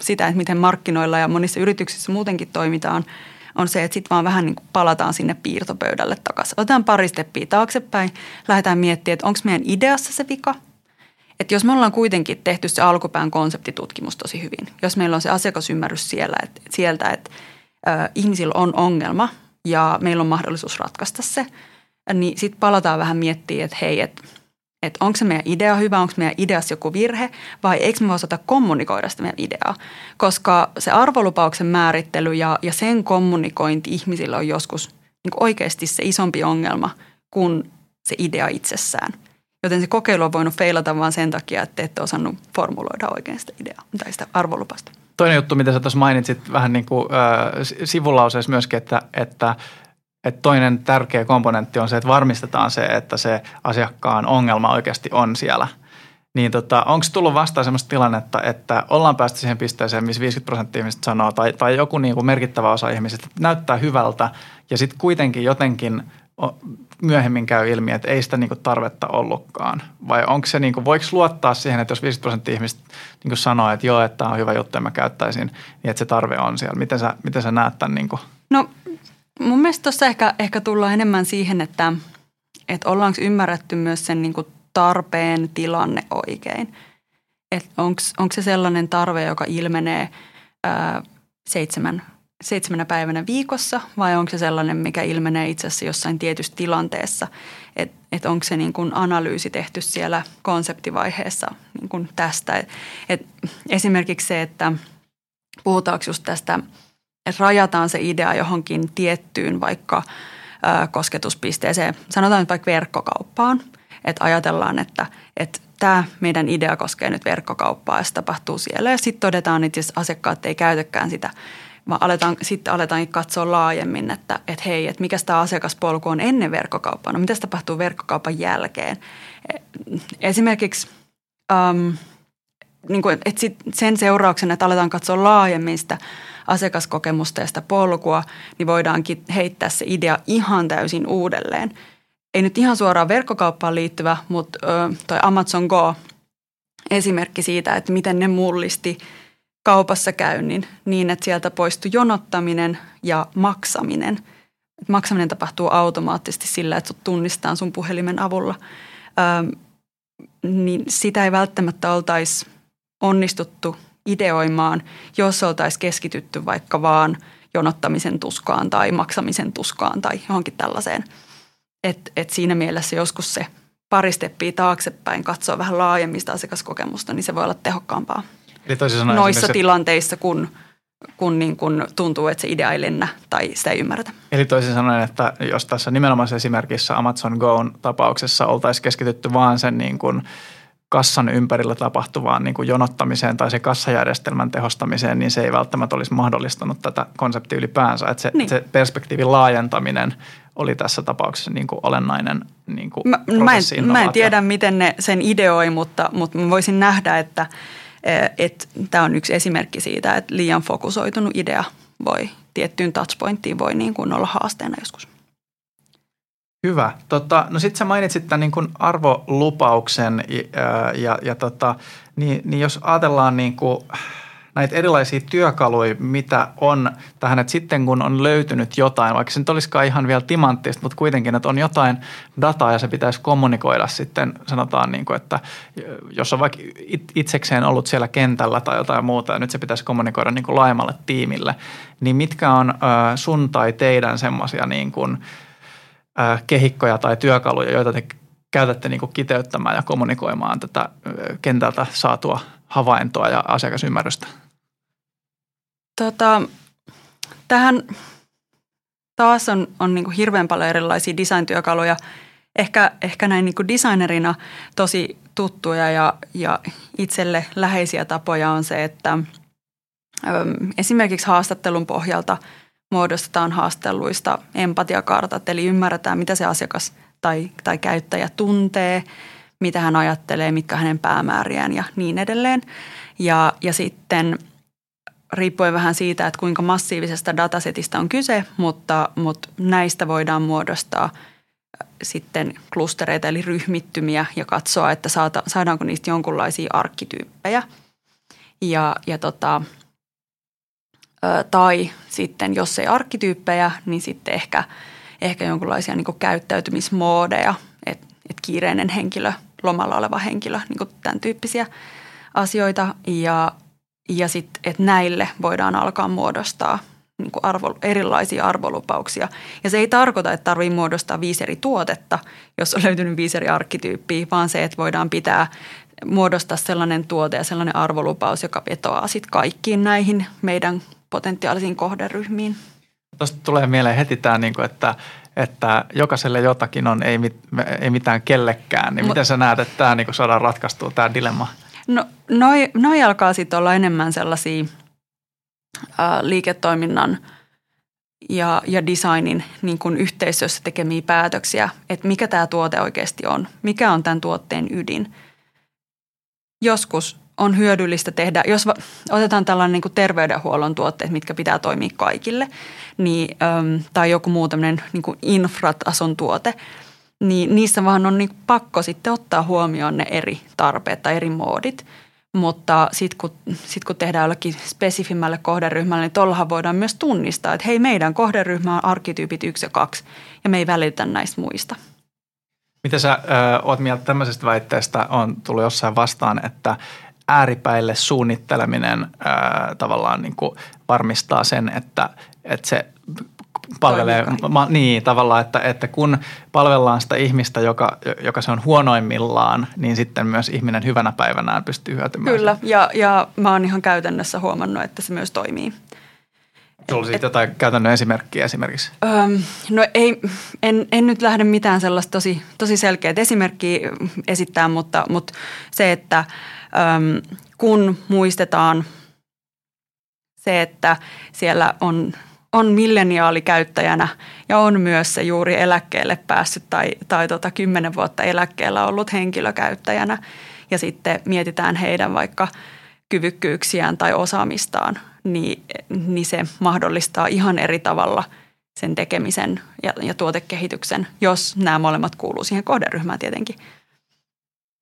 sitä, että miten markkinoilla ja monissa yrityksissä muutenkin toimitaan, on se, että sitten vaan vähän niin kuin palataan sinne piirtopöydälle takaisin. Otetaan pari steppiä taaksepäin, lähdetään miettimään, että onko meidän ideassa se vika. Että jos me ollaan kuitenkin tehty se alkupään konseptitutkimus tosi hyvin, jos meillä on se asiakasymmärrys siellä, että, sieltä, että ö, ihmisillä on ongelma ja meillä on mahdollisuus ratkaista se, niin sitten palataan vähän miettimään, että hei, että Että onko se meidän idea hyvä, onko meidän ideassa joku virhe vai eikö me osata kommunikoida sitä meidän ideaa. Koska se arvolupauksen määrittely ja, ja sen kommunikointi ihmisillä on joskus niin kuin oikeasti se isompi ongelma kuin se idea itsessään. Joten se kokeilu on voinut feilata vaan sen takia, että ette osannut formuloida oikein sitä ideaa tai sitä arvolupasta. Toinen juttu, mitä sä tuossa mainitsit vähän niin kuin äh, sivulauseessa myöskin, että, että Että toinen tärkeä komponentti on se, että varmistetaan se, että se asiakkaan ongelma oikeasti on siellä. Niin tota, onko tullut vastaan sellaista tilannetta, että ollaan päästy siihen pisteeseen, missä viisikymmentä prosenttia ihmisistä sanoo, tai, tai joku niinku merkittävä osa ihmisistä näyttää hyvältä, ja sitten kuitenkin jotenkin myöhemmin käy ilmi, että ei sitä niinku tarvetta ollutkaan. Vai onko se, niinku, voiko luottaa siihen, että jos viisikymmentä prosenttia ihmisistä niinku sanoo, että joo, että tämä on hyvä juttu ja mä käyttäisin, niin että se tarve on siellä. Miten sä, miten sä näet tämän? Niinku? No. Mun mielestä tuossa ehkä, ehkä tullaan enemmän siihen, että, että ollaanko ymmärretty myös sen niin kuin tarpeen tilanne oikein. Että onko se sellainen tarve, joka ilmenee ää, seitsemän, seitsemänä päivänä viikossa vai onko se sellainen, mikä ilmenee itse asiassa jossain tietyssä tilanteessa. Että et onko se niin kuin analyysi tehty siellä konseptivaiheessa niin kuin tästä. Et esimerkiksi se, että puhutaanko just tästä että rajataan se idea johonkin tiettyyn vaikka ö, kosketuspisteeseen, sanotaan nyt vaikka verkkokauppaan, että ajatellaan, että tämä meidän idea koskee nyt verkkokauppaa ja se tapahtuu siellä ja sitten todetaan, että jos asiakkaat ei käytäkään sitä, vaan aletaan, sitten aletaan katsoa laajemmin, että et hei, että mikä tämä asiakaspolku on ennen verkkokauppaa, no mitä se tapahtuu verkkokaupan jälkeen. Esimerkiksi äm, niin kuin, et sit sen seurauksena, että aletaan katsoa laajemmin sitä asiakaskokemusta ja sitä polkua, niin voidaankin heittää se idea ihan täysin uudelleen. Ei nyt ihan suoraan verkkokauppaan liittyvä, mutta toi Amazon Go esimerkki siitä, että miten ne mullisti kaupassa käynnin niin, että sieltä poistui jonottaminen ja maksaminen. Maksaminen tapahtuu automaattisesti sillä, että sut tunnistaa sun puhelimen avulla. Ö, niin sitä ei välttämättä oltaisi onnistuttu ideoimaan, jos oltaisiin keskitytty vaikka vaan jonottamisen tuskaan tai maksamisen tuskaan tai johonkin tällaiseen. Et, et siinä mielessä joskus se pari steppiä taaksepäin katsoa vähän laajemmista asiakaskokemusta, niin se voi olla tehokkaampaa eli noissa tilanteissa, kun, kun niin kun tuntuu, että se idea ei lennä tai sitä ei ymmärretä. Eli toisin sanoen, että jos tässä nimenomaan esimerkissä Amazon Goon tapauksessa oltaisiin keskitytty vaan sen niin kuin kassan ympärillä tapahtuvaan niin kuin jonottamiseen tai se kassajärjestelmän tehostamiseen, niin se ei välttämättä olisi mahdollistanut tätä konseptia ylipäänsä. Että se, niin. se perspektiivin laajentaminen oli tässä tapauksessa niin kuin olennainen niin kuin prosessi. Mä, mä en tiedä, miten ne sen ideoi, mutta, mutta voisin nähdä, että, että tämä on yksi esimerkki siitä, että liian fokusoitunut idea voi tiettyyn touchpointtiin voi niin kuin olla haasteena joskus. Hyvä. Tota, no sitten sä mainitsit tämän niin kuin arvolupauksen ja, ja, ja tota, niin, niin jos ajatellaan niin kuin näitä erilaisia työkaluja, mitä on tähän, että sitten kun on löytynyt jotain, vaikka se nyt olisikaan ihan vielä timanttista, mutta kuitenkin, että on jotain dataa ja se pitäisi kommunikoida sitten, sanotaan niin kuin, että jos on vaikka itsekseen ollut siellä kentällä tai jotain muuta ja nyt se pitäisi kommunikoida niin kuin laajemmalle tiimille, niin mitkä on sun tai teidän semmoisia niin kuin kehikkoja tai työkaluja, joita te käytätte niin kuin kiteyttämään ja kommunikoimaan tätä kentältä saatua havaintoa ja asiakasymmärrystä? Tota, tähän taas on, on niin kuin hirveän paljon erilaisia design-työkaluja. Ehkä, ehkä näin niin kuin designerina tosi tuttuja ja, ja itselle läheisiä tapoja on se, että äm, esimerkiksi haastattelun pohjalta muodostetaan haastatteluista empatiakartat, eli ymmärretään, mitä se asiakas tai, tai käyttäjä tuntee, mitä hän ajattelee, mitkä hänen päämääriään ja niin edelleen. Ja, ja sitten riippuen vähän siitä, että kuinka massiivisesta datasetista on kyse, mutta, mutta näistä voidaan muodostaa sitten klustereita eli ryhmittymiä ja katsoa, että saata, saadaanko niistä jonkunlaisia arkkityyppejä. Ja, ja tota, ö, tai sitten jos ei arkkityyppejä, niin sitten ehkä, ehkä jonkunlaisia niin kuin käyttäytymismoodeja, että et kiireinen henkilö, lomalla oleva henkilö, niin kuin tämän tyyppisiä asioita. Ja, ja sitten, että näille voidaan alkaa muodostaa niin kuin arvo, erilaisia arvolupauksia. Ja se ei tarkoita, että tarvitsee muodostaa viisi eri tuotetta, jos on löytynyt viisi eri arkkityyppiä, vaan se, että voidaan pitää muodostaa sellainen tuote ja sellainen arvolupaus, joka vetoaa sitten kaikkiin näihin meidän potentiaalisiin kohderyhmiin. Tuosta tulee mieleen heti tämä, että että jokaiselle jotakin on, ei, mit, ei mitään kellekään. Niin miten sä näet, että tämä niin saadaan ratkaistua, tämä dilemma? No noi, noi alkaa sitten olla enemmän sellaisia äh, liiketoiminnan ja, ja designin niin kuin yhteisössä tekemiä päätöksiä, että mikä tämä tuote oikeasti on, mikä on tämän tuotteen ydin. Joskus on hyödyllistä tehdä, jos va, otetaan tällainen niin kuin terveydenhuollon tuotteet, mitkä pitää toimia kaikille, niin, äm, tai joku muu tämmöinen niin kuin infratason tuote, niin niissä vaan on niin pakko sitten ottaa huomioon ne eri tarpeet tai eri moodit. Mutta sitten kun, sit, kun tehdään jollekin spesifimmälle kohderyhmälle, niin tuollahan voidaan myös tunnistaa, että hei, meidän kohderyhmä on arkkityypit yksi ja kaksi, ja me ei välitä näistä muista. Mitä sä ö, oot mieltä tämmöisestä väitteestä, on tullut jossain vastaan, että ääripäille suunnitteleminen ää, tavallaan niin kuin varmistaa sen, että, että se palvelee, ma, niin tavallaan, että, että kun palvellaan sitä ihmistä, joka, joka se on huonoimmillaan, niin sitten myös ihminen hyvänä päivänään pystyy hyötymään. Kyllä, ja, ja mä oon ihan käytännössä huomannut, että se myös toimii. Sulla siitä jotain käytännön esimerkkiä esimerkiksi? Öö, no ei, en, en nyt lähde mitään sellaista tosi, tosi selkeät esimerkkiä esittää, mutta, mutta se, että Öm, kun muistetaan se, että siellä on, on milleniaalikäyttäjänä ja on myös se juuri eläkkeelle päässyt tai, tai tota kymmenen vuotta eläkkeellä ollut henkilökäyttäjänä ja sitten mietitään heidän vaikka kyvykkyyksiään tai osaamistaan, niin, niin se mahdollistaa ihan eri tavalla sen tekemisen ja, ja tuotekehityksen, jos nämä molemmat kuuluu siihen kohderyhmään tietenkin.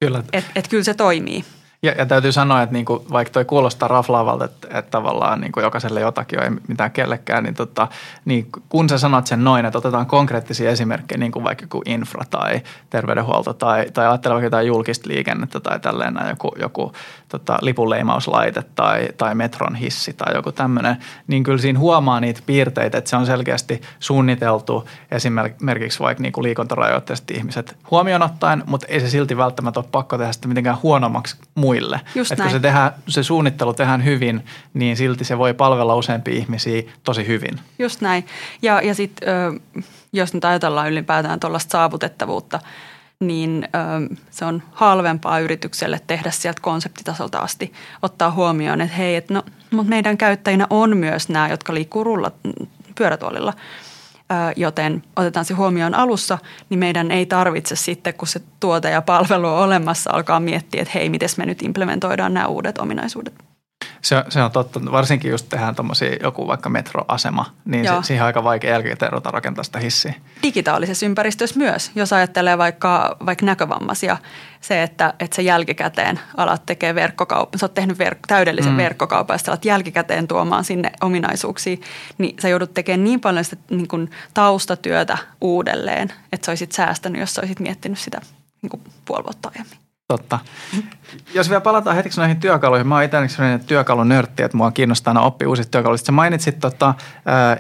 Kyllä. Et, et kyllä se toimii. Ja, ja täytyy sanoa, että niinku, vaikka toi kuulostaa raflaavalta, että, että tavallaan niinku jokaiselle jotakin ei mitään kellekään, niin, tota, niin kun sä sanot sen noin, että otetaan konkreettisia esimerkkejä, niin kuin vaikka joku infra tai terveydenhuolto tai, tai ajattelee vaikka jotain julkista liikennettä tai tällainen joku, joku tota, lipunleimauslaite tai, tai metron hissi tai joku tämmöinen, niin kyllä siinä huomaa niitä piirteitä, että se on selkeästi suunniteltu esimerkiksi vaikka niinku liikuntarajoitteiset ihmiset huomioon ottaen, mutta ei se silti välttämättä ole pakko tehdä sitä mitenkään huonommaksi muille. Just että näin. Kun se, tehdään, se suunnittelu tehdään hyvin, niin silti se voi palvella useampia ihmisiä tosi hyvin. Just näin. Ja, ja sitten jos nyt ajatellaan ylipäätään tuollaista saavutettavuutta, niin ö, se on halvempaa yritykselle tehdä sieltä konseptitasolta asti, ottaa huomioon, että hei, et no, mutta meidän käyttäjinä on myös nämä, jotka liikkuu rulla, pyörätuolilla, ö, joten otetaan se huomioon alussa, niin meidän ei tarvitse sitten, kun se tuote ja palvelu on olemassa, alkaa miettiä, että hei, miten me nyt implementoidaan nämä uudet ominaisuudet. Se, se on totta. Varsinkin just tehdään tommosia, joku vaikka metroasema, niin se, siihen on aika vaikea jälkikäteen ruveta rakentaa sitä hissiä. Digitaalisessa ympäristössä myös, jos ajattelee vaikka, vaikka näkövammaisia, se, että, että sä jälkikäteen alat tekee verkkokauppaa, sä oot tehnyt verk- täydellisen mm. verkkokaupan ja sä alat jälkikäteen tuomaan sinne ominaisuuksia, niin sä joudut tekemään niin paljon sitä niin kuin taustatyötä uudelleen, että sä olisit säästänyt, jos sä olisit miettinyt sitä niin kuin puoli vuotta aiemmin. Totta. Jos vielä palataan hetkeksi näihin työkaluihin. Mä oon itse sellainen työkalunörtti, että mua kiinnostaa aina oppia uusia työkaluja. Sä mainitsit tota,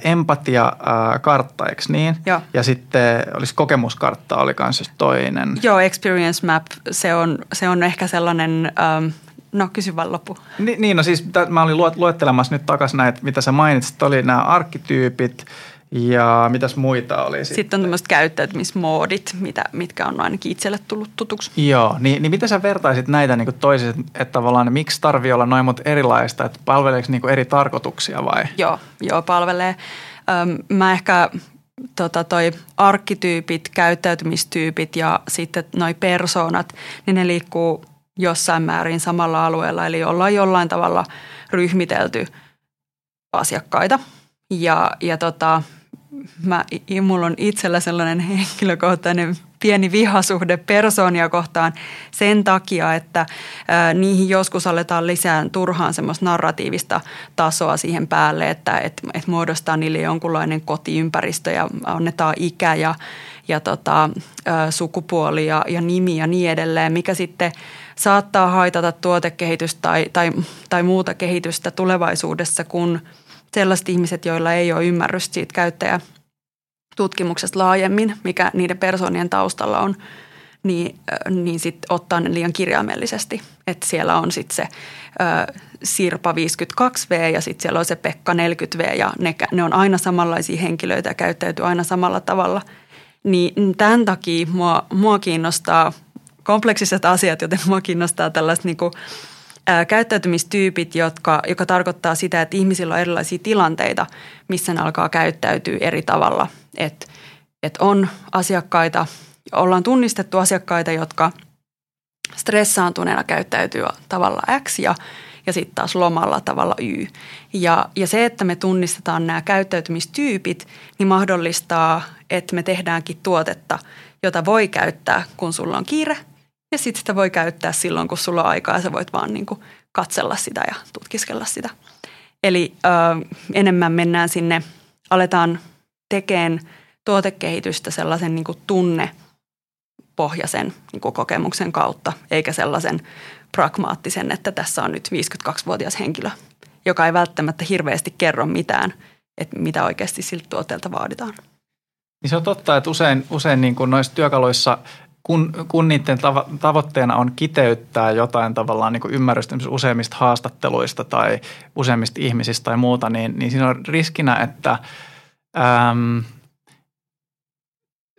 empatiakartta, eikö niin? Joo. Ja sitten olisi kokemuskartta, oli myös toinen. Joo, experience map, se on, se on ehkä sellainen... Um, No, kysy vaan loppu. Ni, niin, no siis t- mä olin luettelemassa nyt takaisin näitä, mitä sä mainitsit. Oli nämä arkkityypit ja mitäs muita oli sitten? Sitten on tämmöiset käyttäytymismoodit, mitä, mitkä on ainakin itselle tullut tutuksi. Joo, niin, niin mitä sä vertaisit näitä niin toisille, että tavallaan miksi tarvii olla noin mut erilaista, että palveleeko niin eri tarkoituksia vai? Joo, joo palvelee. Öm, mä ehkä... Tota toi arkkityypit, käyttäytymistyypit ja sitten noi persoonat, niin ne liikkuu jossain määrin samalla alueella, eli ollaan jollain tavalla ryhmitelty asiakkaita. Ja, ja tota, mä, mulla on itsellä sellainen henkilökohtainen pieni vihasuhde persoonia kohtaan sen takia, että ä, niihin joskus aletaan lisään turhaan semmoista narratiivista tasoa siihen päälle, että et, et muodostaa niille jonkunlainen kotiympäristö ja annetaan ikä ja, ja tota, ä, sukupuoli ja, ja nimi ja niin edelleen, mikä sitten saattaa haitata tuotekehitystä tai, tai, tai muuta kehitystä tulevaisuudessa, kun sellaiset ihmiset, joilla ei ole ymmärrystä siitä käyttäjätutkimuksesta laajemmin, mikä niiden persoonien taustalla on, niin, niin sitten ottaa ne liian kirjaimellisesti. Että siellä on sitten se ö, Sirpa viisikymmentäkaksi vuotias ja sitten siellä on se Pekka neljäkymmentä vuotias ja ne, ne on aina samanlaisia henkilöitä ja käyttäytyy aina samalla tavalla. Niin tämän takia mua, mua kiinnostaa kompleksiset asiat, joten mua kiinnostaa tällaiset niinku käyttäytymistyypit, jotka, joka tarkoittaa sitä, että ihmisillä on erilaisia tilanteita, missä ne alkaa käyttäytyä eri tavalla. Että et on asiakkaita, ollaan tunnistettu asiakkaita, jotka stressaantuneena käyttäytyy tavalla X ja, ja sitten taas lomalla tavalla Y. Ja, ja se, että me tunnistetaan nämä käyttäytymistyypit, niin mahdollistaa, että me tehdäänkin tuotetta, jota voi käyttää, kun sulla on kiire. Ja sitten sitä voi käyttää silloin, kun sulla on aikaa ja sä voit vaan niin kuin katsella sitä ja tutkiskella sitä. Eli ö, enemmän mennään sinne, aletaan tekemään tuotekehitystä sellaisen niin kuin tunnepohjaisen niin kuin kokemuksen kautta, eikä sellaisen pragmaattisen, että tässä on nyt viisikymmentäkaksi-vuotias henkilö, joka ei välttämättä hirveästi kerro mitään, että mitä oikeasti siltä tuotteelta vaaditaan. Niin se on totta, että usein, usein niin kuin noissa työkaluissa... Kun, kun niiden tavo- tavoitteena on kiteyttää jotain tavallaan niin kuin ymmärrystä useimmista haastatteluista tai useimmista ihmisistä tai muuta, niin, niin siinä on riskinä, että äm,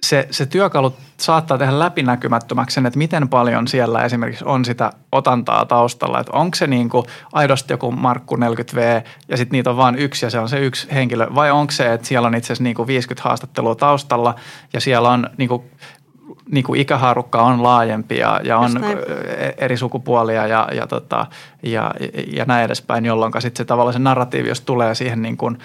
se, se työkalu saattaa tehdä läpinäkymättömäksi sen, että miten paljon siellä esimerkiksi on sitä otantaa taustalla. Että onko se niin kuin aidosti joku Markku neljäkymmentä vuotias ja sitten niitä on vain yksi ja se on se yksi henkilö, vai onko se, että siellä on itse asiassa niin kuin viisikymmentä haastattelua taustalla ja siellä on niin kuin niin kuin ikähaarukka on laajempi ja, ja on eri sukupuolia ja, ja, tota, ja, ja näin edespäin, jolloin sitten se tavallaan se narratiivi, jos tulee siihen niin kuin,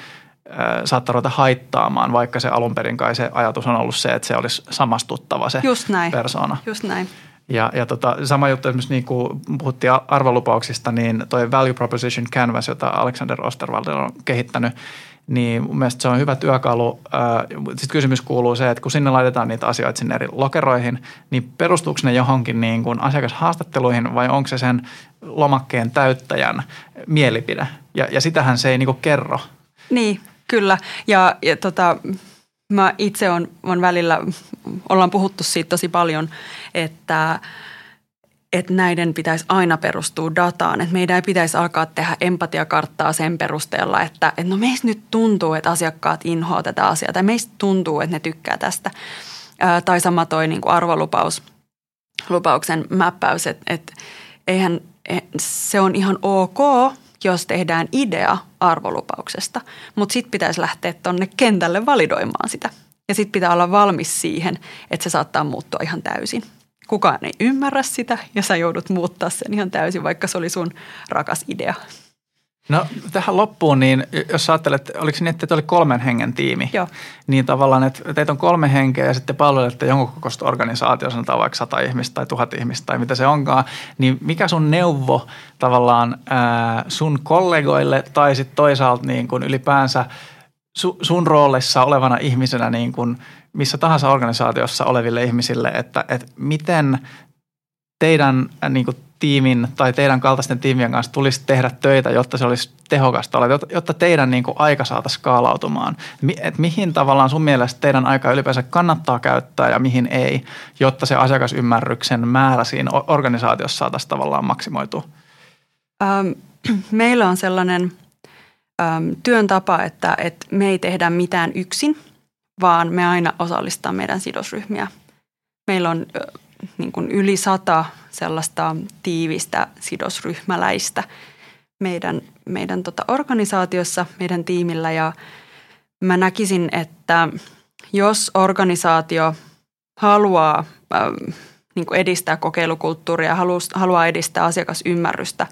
äh, saattaa ruveta haittaamaan, vaikka se alun perin kai se ajatus on ollut se, että se olisi samastuttava se Just näin. persona. Just näin. Ja, ja tota, sama juttu esimerkiksi, niin kuin puhuttiin arvolupauksista, niin toi value proposition canvas, jota Alexander Osterwald on kehittänyt, niin mun mielestä se on hyvä työkalu. Sitten kysymys kuuluu se, että kun sinne laitetaan niitä asioita sinne eri lokeroihin, niin perustuuko ne johonkin niin kuin asiakashaastatteluihin vai onko se sen lomakkeen täyttäjän mielipide? Ja, ja sitähän se ei niin kuin kerro. Niin, kyllä. Ja, ja tota, mä itse on, on välillä, ollaan puhuttu siitä tosi paljon, että... että näiden pitäisi aina perustua dataan, että meidän ei pitäisi alkaa tehdä empatiakarttaa sen perusteella, että, että no meistä nyt tuntuu, että asiakkaat inhoaa tätä asiaa tai meistä tuntuu, että ne tykkää tästä. Ää, tai sama toi niin kuin arvolupaus, lupauksen mäppäys, että, että eihän, se on ihan ok, jos tehdään idea arvolupauksesta, mutta sitten pitäisi lähteä tuonne kentälle validoimaan sitä ja sitten pitää olla valmis siihen, että se saattaa muuttua ihan täysin. Kukaan ei ymmärrä sitä ja sä joudut muuttaa sen ihan täysin, vaikka se oli sun rakas idea. No tähän loppuun, niin jos ajattelet, oliko se niin, että oli kolmen hengen tiimi, Joo. niin tavallaan, että teitä on kolme henkeä ja sitten palvelette jonkun kokoista organisaatioon, sanotaan vaikka sata ihmistä tai tuhat ihmistä tai mitä se onkaan, niin mikä sun neuvo tavallaan ää, sun kollegoille tai sitten toisaalta niin kuin ylipäänsä su, sun roolissa olevana ihmisenä niin kuin missä tahansa organisaatiossa oleville ihmisille, että, että miten teidän niin kuin tiimin tai teidän kaltaisten tiimien kanssa tulisi tehdä töitä, jotta se olisi tehokasta, jotta teidän niin kuin aika saataisiin skaalautumaan. Et mihin tavallaan sun mielestä teidän aikaa ylipäänsä kannattaa käyttää ja mihin ei, jotta se asiakasymmärryksen määrä siinä organisaatiossa saataisiin tavallaan maksimoitua? Ähm, meillä on sellainen ähm, työn tapa, että, että me ei tehdä mitään yksin, vaan me aina osallistamme meidän sidosryhmiä. Meillä on niin kuin yli sata sellaista tiivistä sidosryhmäläistä meidän, meidän tota organisaatiossa, meidän tiimillä. Ja mä näkisin, että jos organisaatio haluaa äh, niin kuin edistää kokeilukulttuuria, haluaa, haluaa edistää asiakasymmärrystä,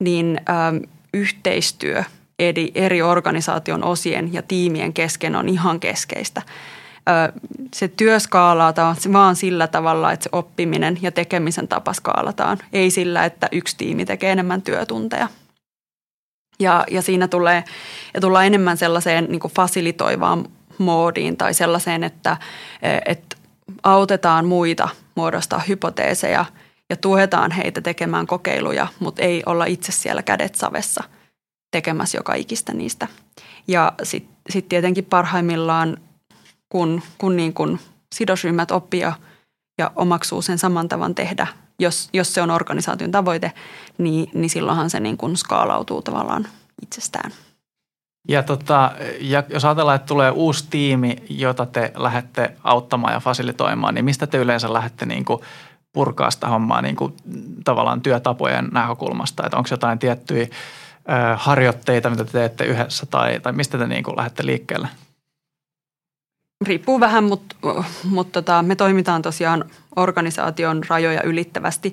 niin äh, yhteistyö eri, eri organisaation osien ja tiimien kesken on ihan keskeistä. Se työ skaalataan vaan sillä tavalla, että se oppiminen ja tekemisen tapa skaalataan, ei sillä, että yksi tiimi tekee enemmän työtunteja. Ja, ja siinä tulee ja tullaan enemmän sellaiseen niin kuin fasilitoivaan moodiin tai sellaiseen, että, että autetaan muita muodostaa hypoteeseja ja tuetaan heitä tekemään kokeiluja, mutta ei olla itse siellä kädet savessa tekemässä joka ikistä niistä. Ja sitten sit tietenkin parhaimmillaan kun, kun niin kuin sidosryhmät oppii ja, ja omaksuu sen saman tavan tehdä, jos, jos se on organisaation tavoite, niin, niin silloinhan se niin kuin skaalautuu tavallaan itsestään. Ja, tota, ja jos ajatellaan, että tulee uusi tiimi, jota te lähdette auttamaan ja fasilitoimaan, niin mistä te yleensä lähdette niin kuin purkaa sitä hommaa niin kuin tavallaan työtapojen näkökulmasta? Että onko jotain tiettyjä ö, harjoitteita, mitä te teette yhdessä tai, tai mistä te niin kuin lähdette liikkeelle? Riippuu vähän, mutta, mutta tota, me toimitaan tosiaan organisaation rajoja ylittävästi,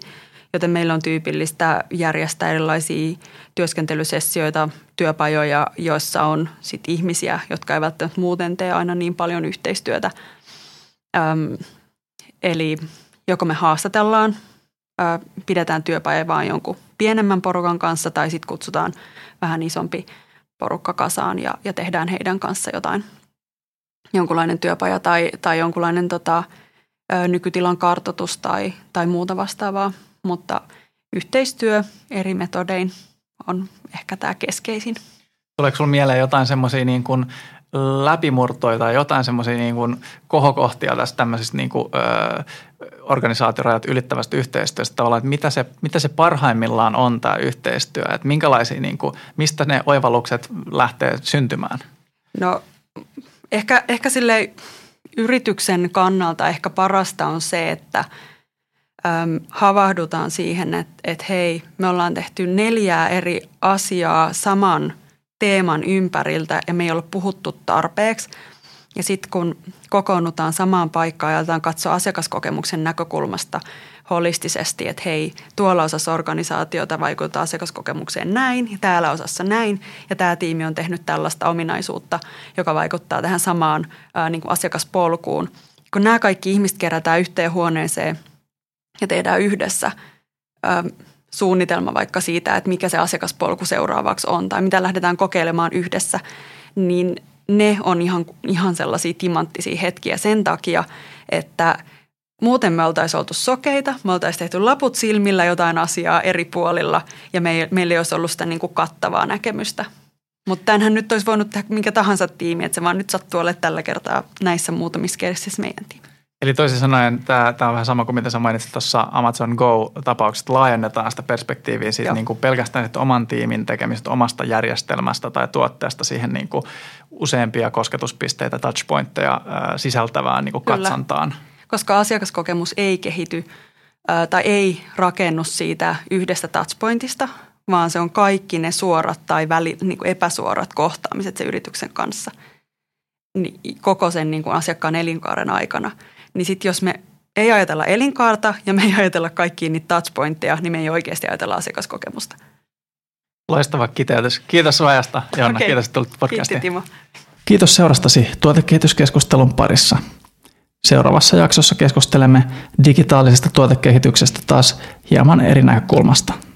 joten meillä on tyypillistä järjestää erilaisia työskentelysessioita, työpajoja, joissa on sit ihmisiä, jotka eivät välttämättä muuten tee aina niin paljon yhteistyötä. Öm, eli joko me haastatellaan, ö, pidetään työpaja vaan jonkun pienemmän porukan kanssa tai sitten kutsutaan vähän isompi porukka kasaan ja, ja tehdään heidän kanssa jotain. Jonkunlainen työpaja tai, tai jonkunlainen tota, nykytilan kartoitus tai, tai muuta vastaavaa, mutta yhteistyö eri metodein on ehkä tämä keskeisin. Tuleeko sinulla mieleen jotain semmoisia niin kuin läpimurtoja tai jotain semmoisia niin kuin kohokohtia tässä tämmöisistä niin kuin, ö, organisaatiorajat ylittävästä yhteistyöstä tavallaan, että mitä se, mitä se parhaimmillaan on tämä yhteistyö, että minkälaisia, niin kuin, mistä ne oivallukset lähtee syntymään? No... Ehkä, ehkä sille yrityksen kannalta ehkä parasta on se, että äm, havahdutaan siihen, että et hei, me ollaan tehty neljää eri asiaa saman teeman ympäriltä ja me ei ole puhuttu tarpeeksi. Ja sitten kun kokoonnutaan samaan paikkaan ja aletaan katsoa asiakaskokemuksen näkökulmasta holistisesti, että hei, tuolla osassa organisaatiota vaikuttaa asiakaskokemukseen näin ja täällä osassa näin ja tämä tiimi on tehnyt tällaista ominaisuutta, joka vaikuttaa tähän samaan ää, niin kuin asiakaspolkuun. Kun nämä kaikki ihmiset kerätään yhteen huoneeseen ja tehdään yhdessä ää, suunnitelma vaikka siitä, että mikä se asiakaspolku seuraavaksi on tai mitä lähdetään kokeilemaan yhdessä, niin ne on ihan, ihan sellaisia timanttisia hetkiä sen takia, että muuten me oltaisiin oltu sokeita, me oltaisiin tehty laput silmillä jotain asiaa eri puolilla ja me ei, meillä ei olisi ollut sitä niin kuin kattavaa näkemystä. Mutta tämänhän nyt olisi voinut tehdä minkä tahansa tiimi, että se vaan nyt sattuu olemaan tällä kertaa näissä muutamissa kerroksissa meidän tiimi. Eli toisin sanoen tämä, tämä on vähän sama kuin mitä sä mainitsit tuossa Amazon Go-tapauksessa, laajennetaan sitä perspektiiviä siitä niin kuin pelkästään oman tiimin tekemisestä, omasta järjestelmästä tai tuotteesta siihen niin kuin useampia kosketuspisteitä, touchpointteja sisältävään niin kuin katsantaan. Koska asiakaskokemus ei kehity ää, tai ei rakennu siitä yhdestä touchpointista, vaan se on kaikki ne suorat tai väli, niin kuin epäsuorat kohtaamiset sen yrityksen kanssa niin koko sen niin kuin asiakkaan elinkaaren aikana. Niin sitten jos me ei ajatella elinkaarta ja me ei ajatella kaikkiin niitä touchpointteja, niin me ei oikeasti ajatella asiakaskokemusta. Loistava kiteytys. Kiitos ajasta, Jonna. Okay. Kiitos, että tulit podcastiin. Kiitti, Kiitos seurastasi tuotekehityskeskustelun parissa. Seuraavassa jaksossa keskustelemme digitaalisesta tuotekehityksestä taas hieman eri näkökulmasta.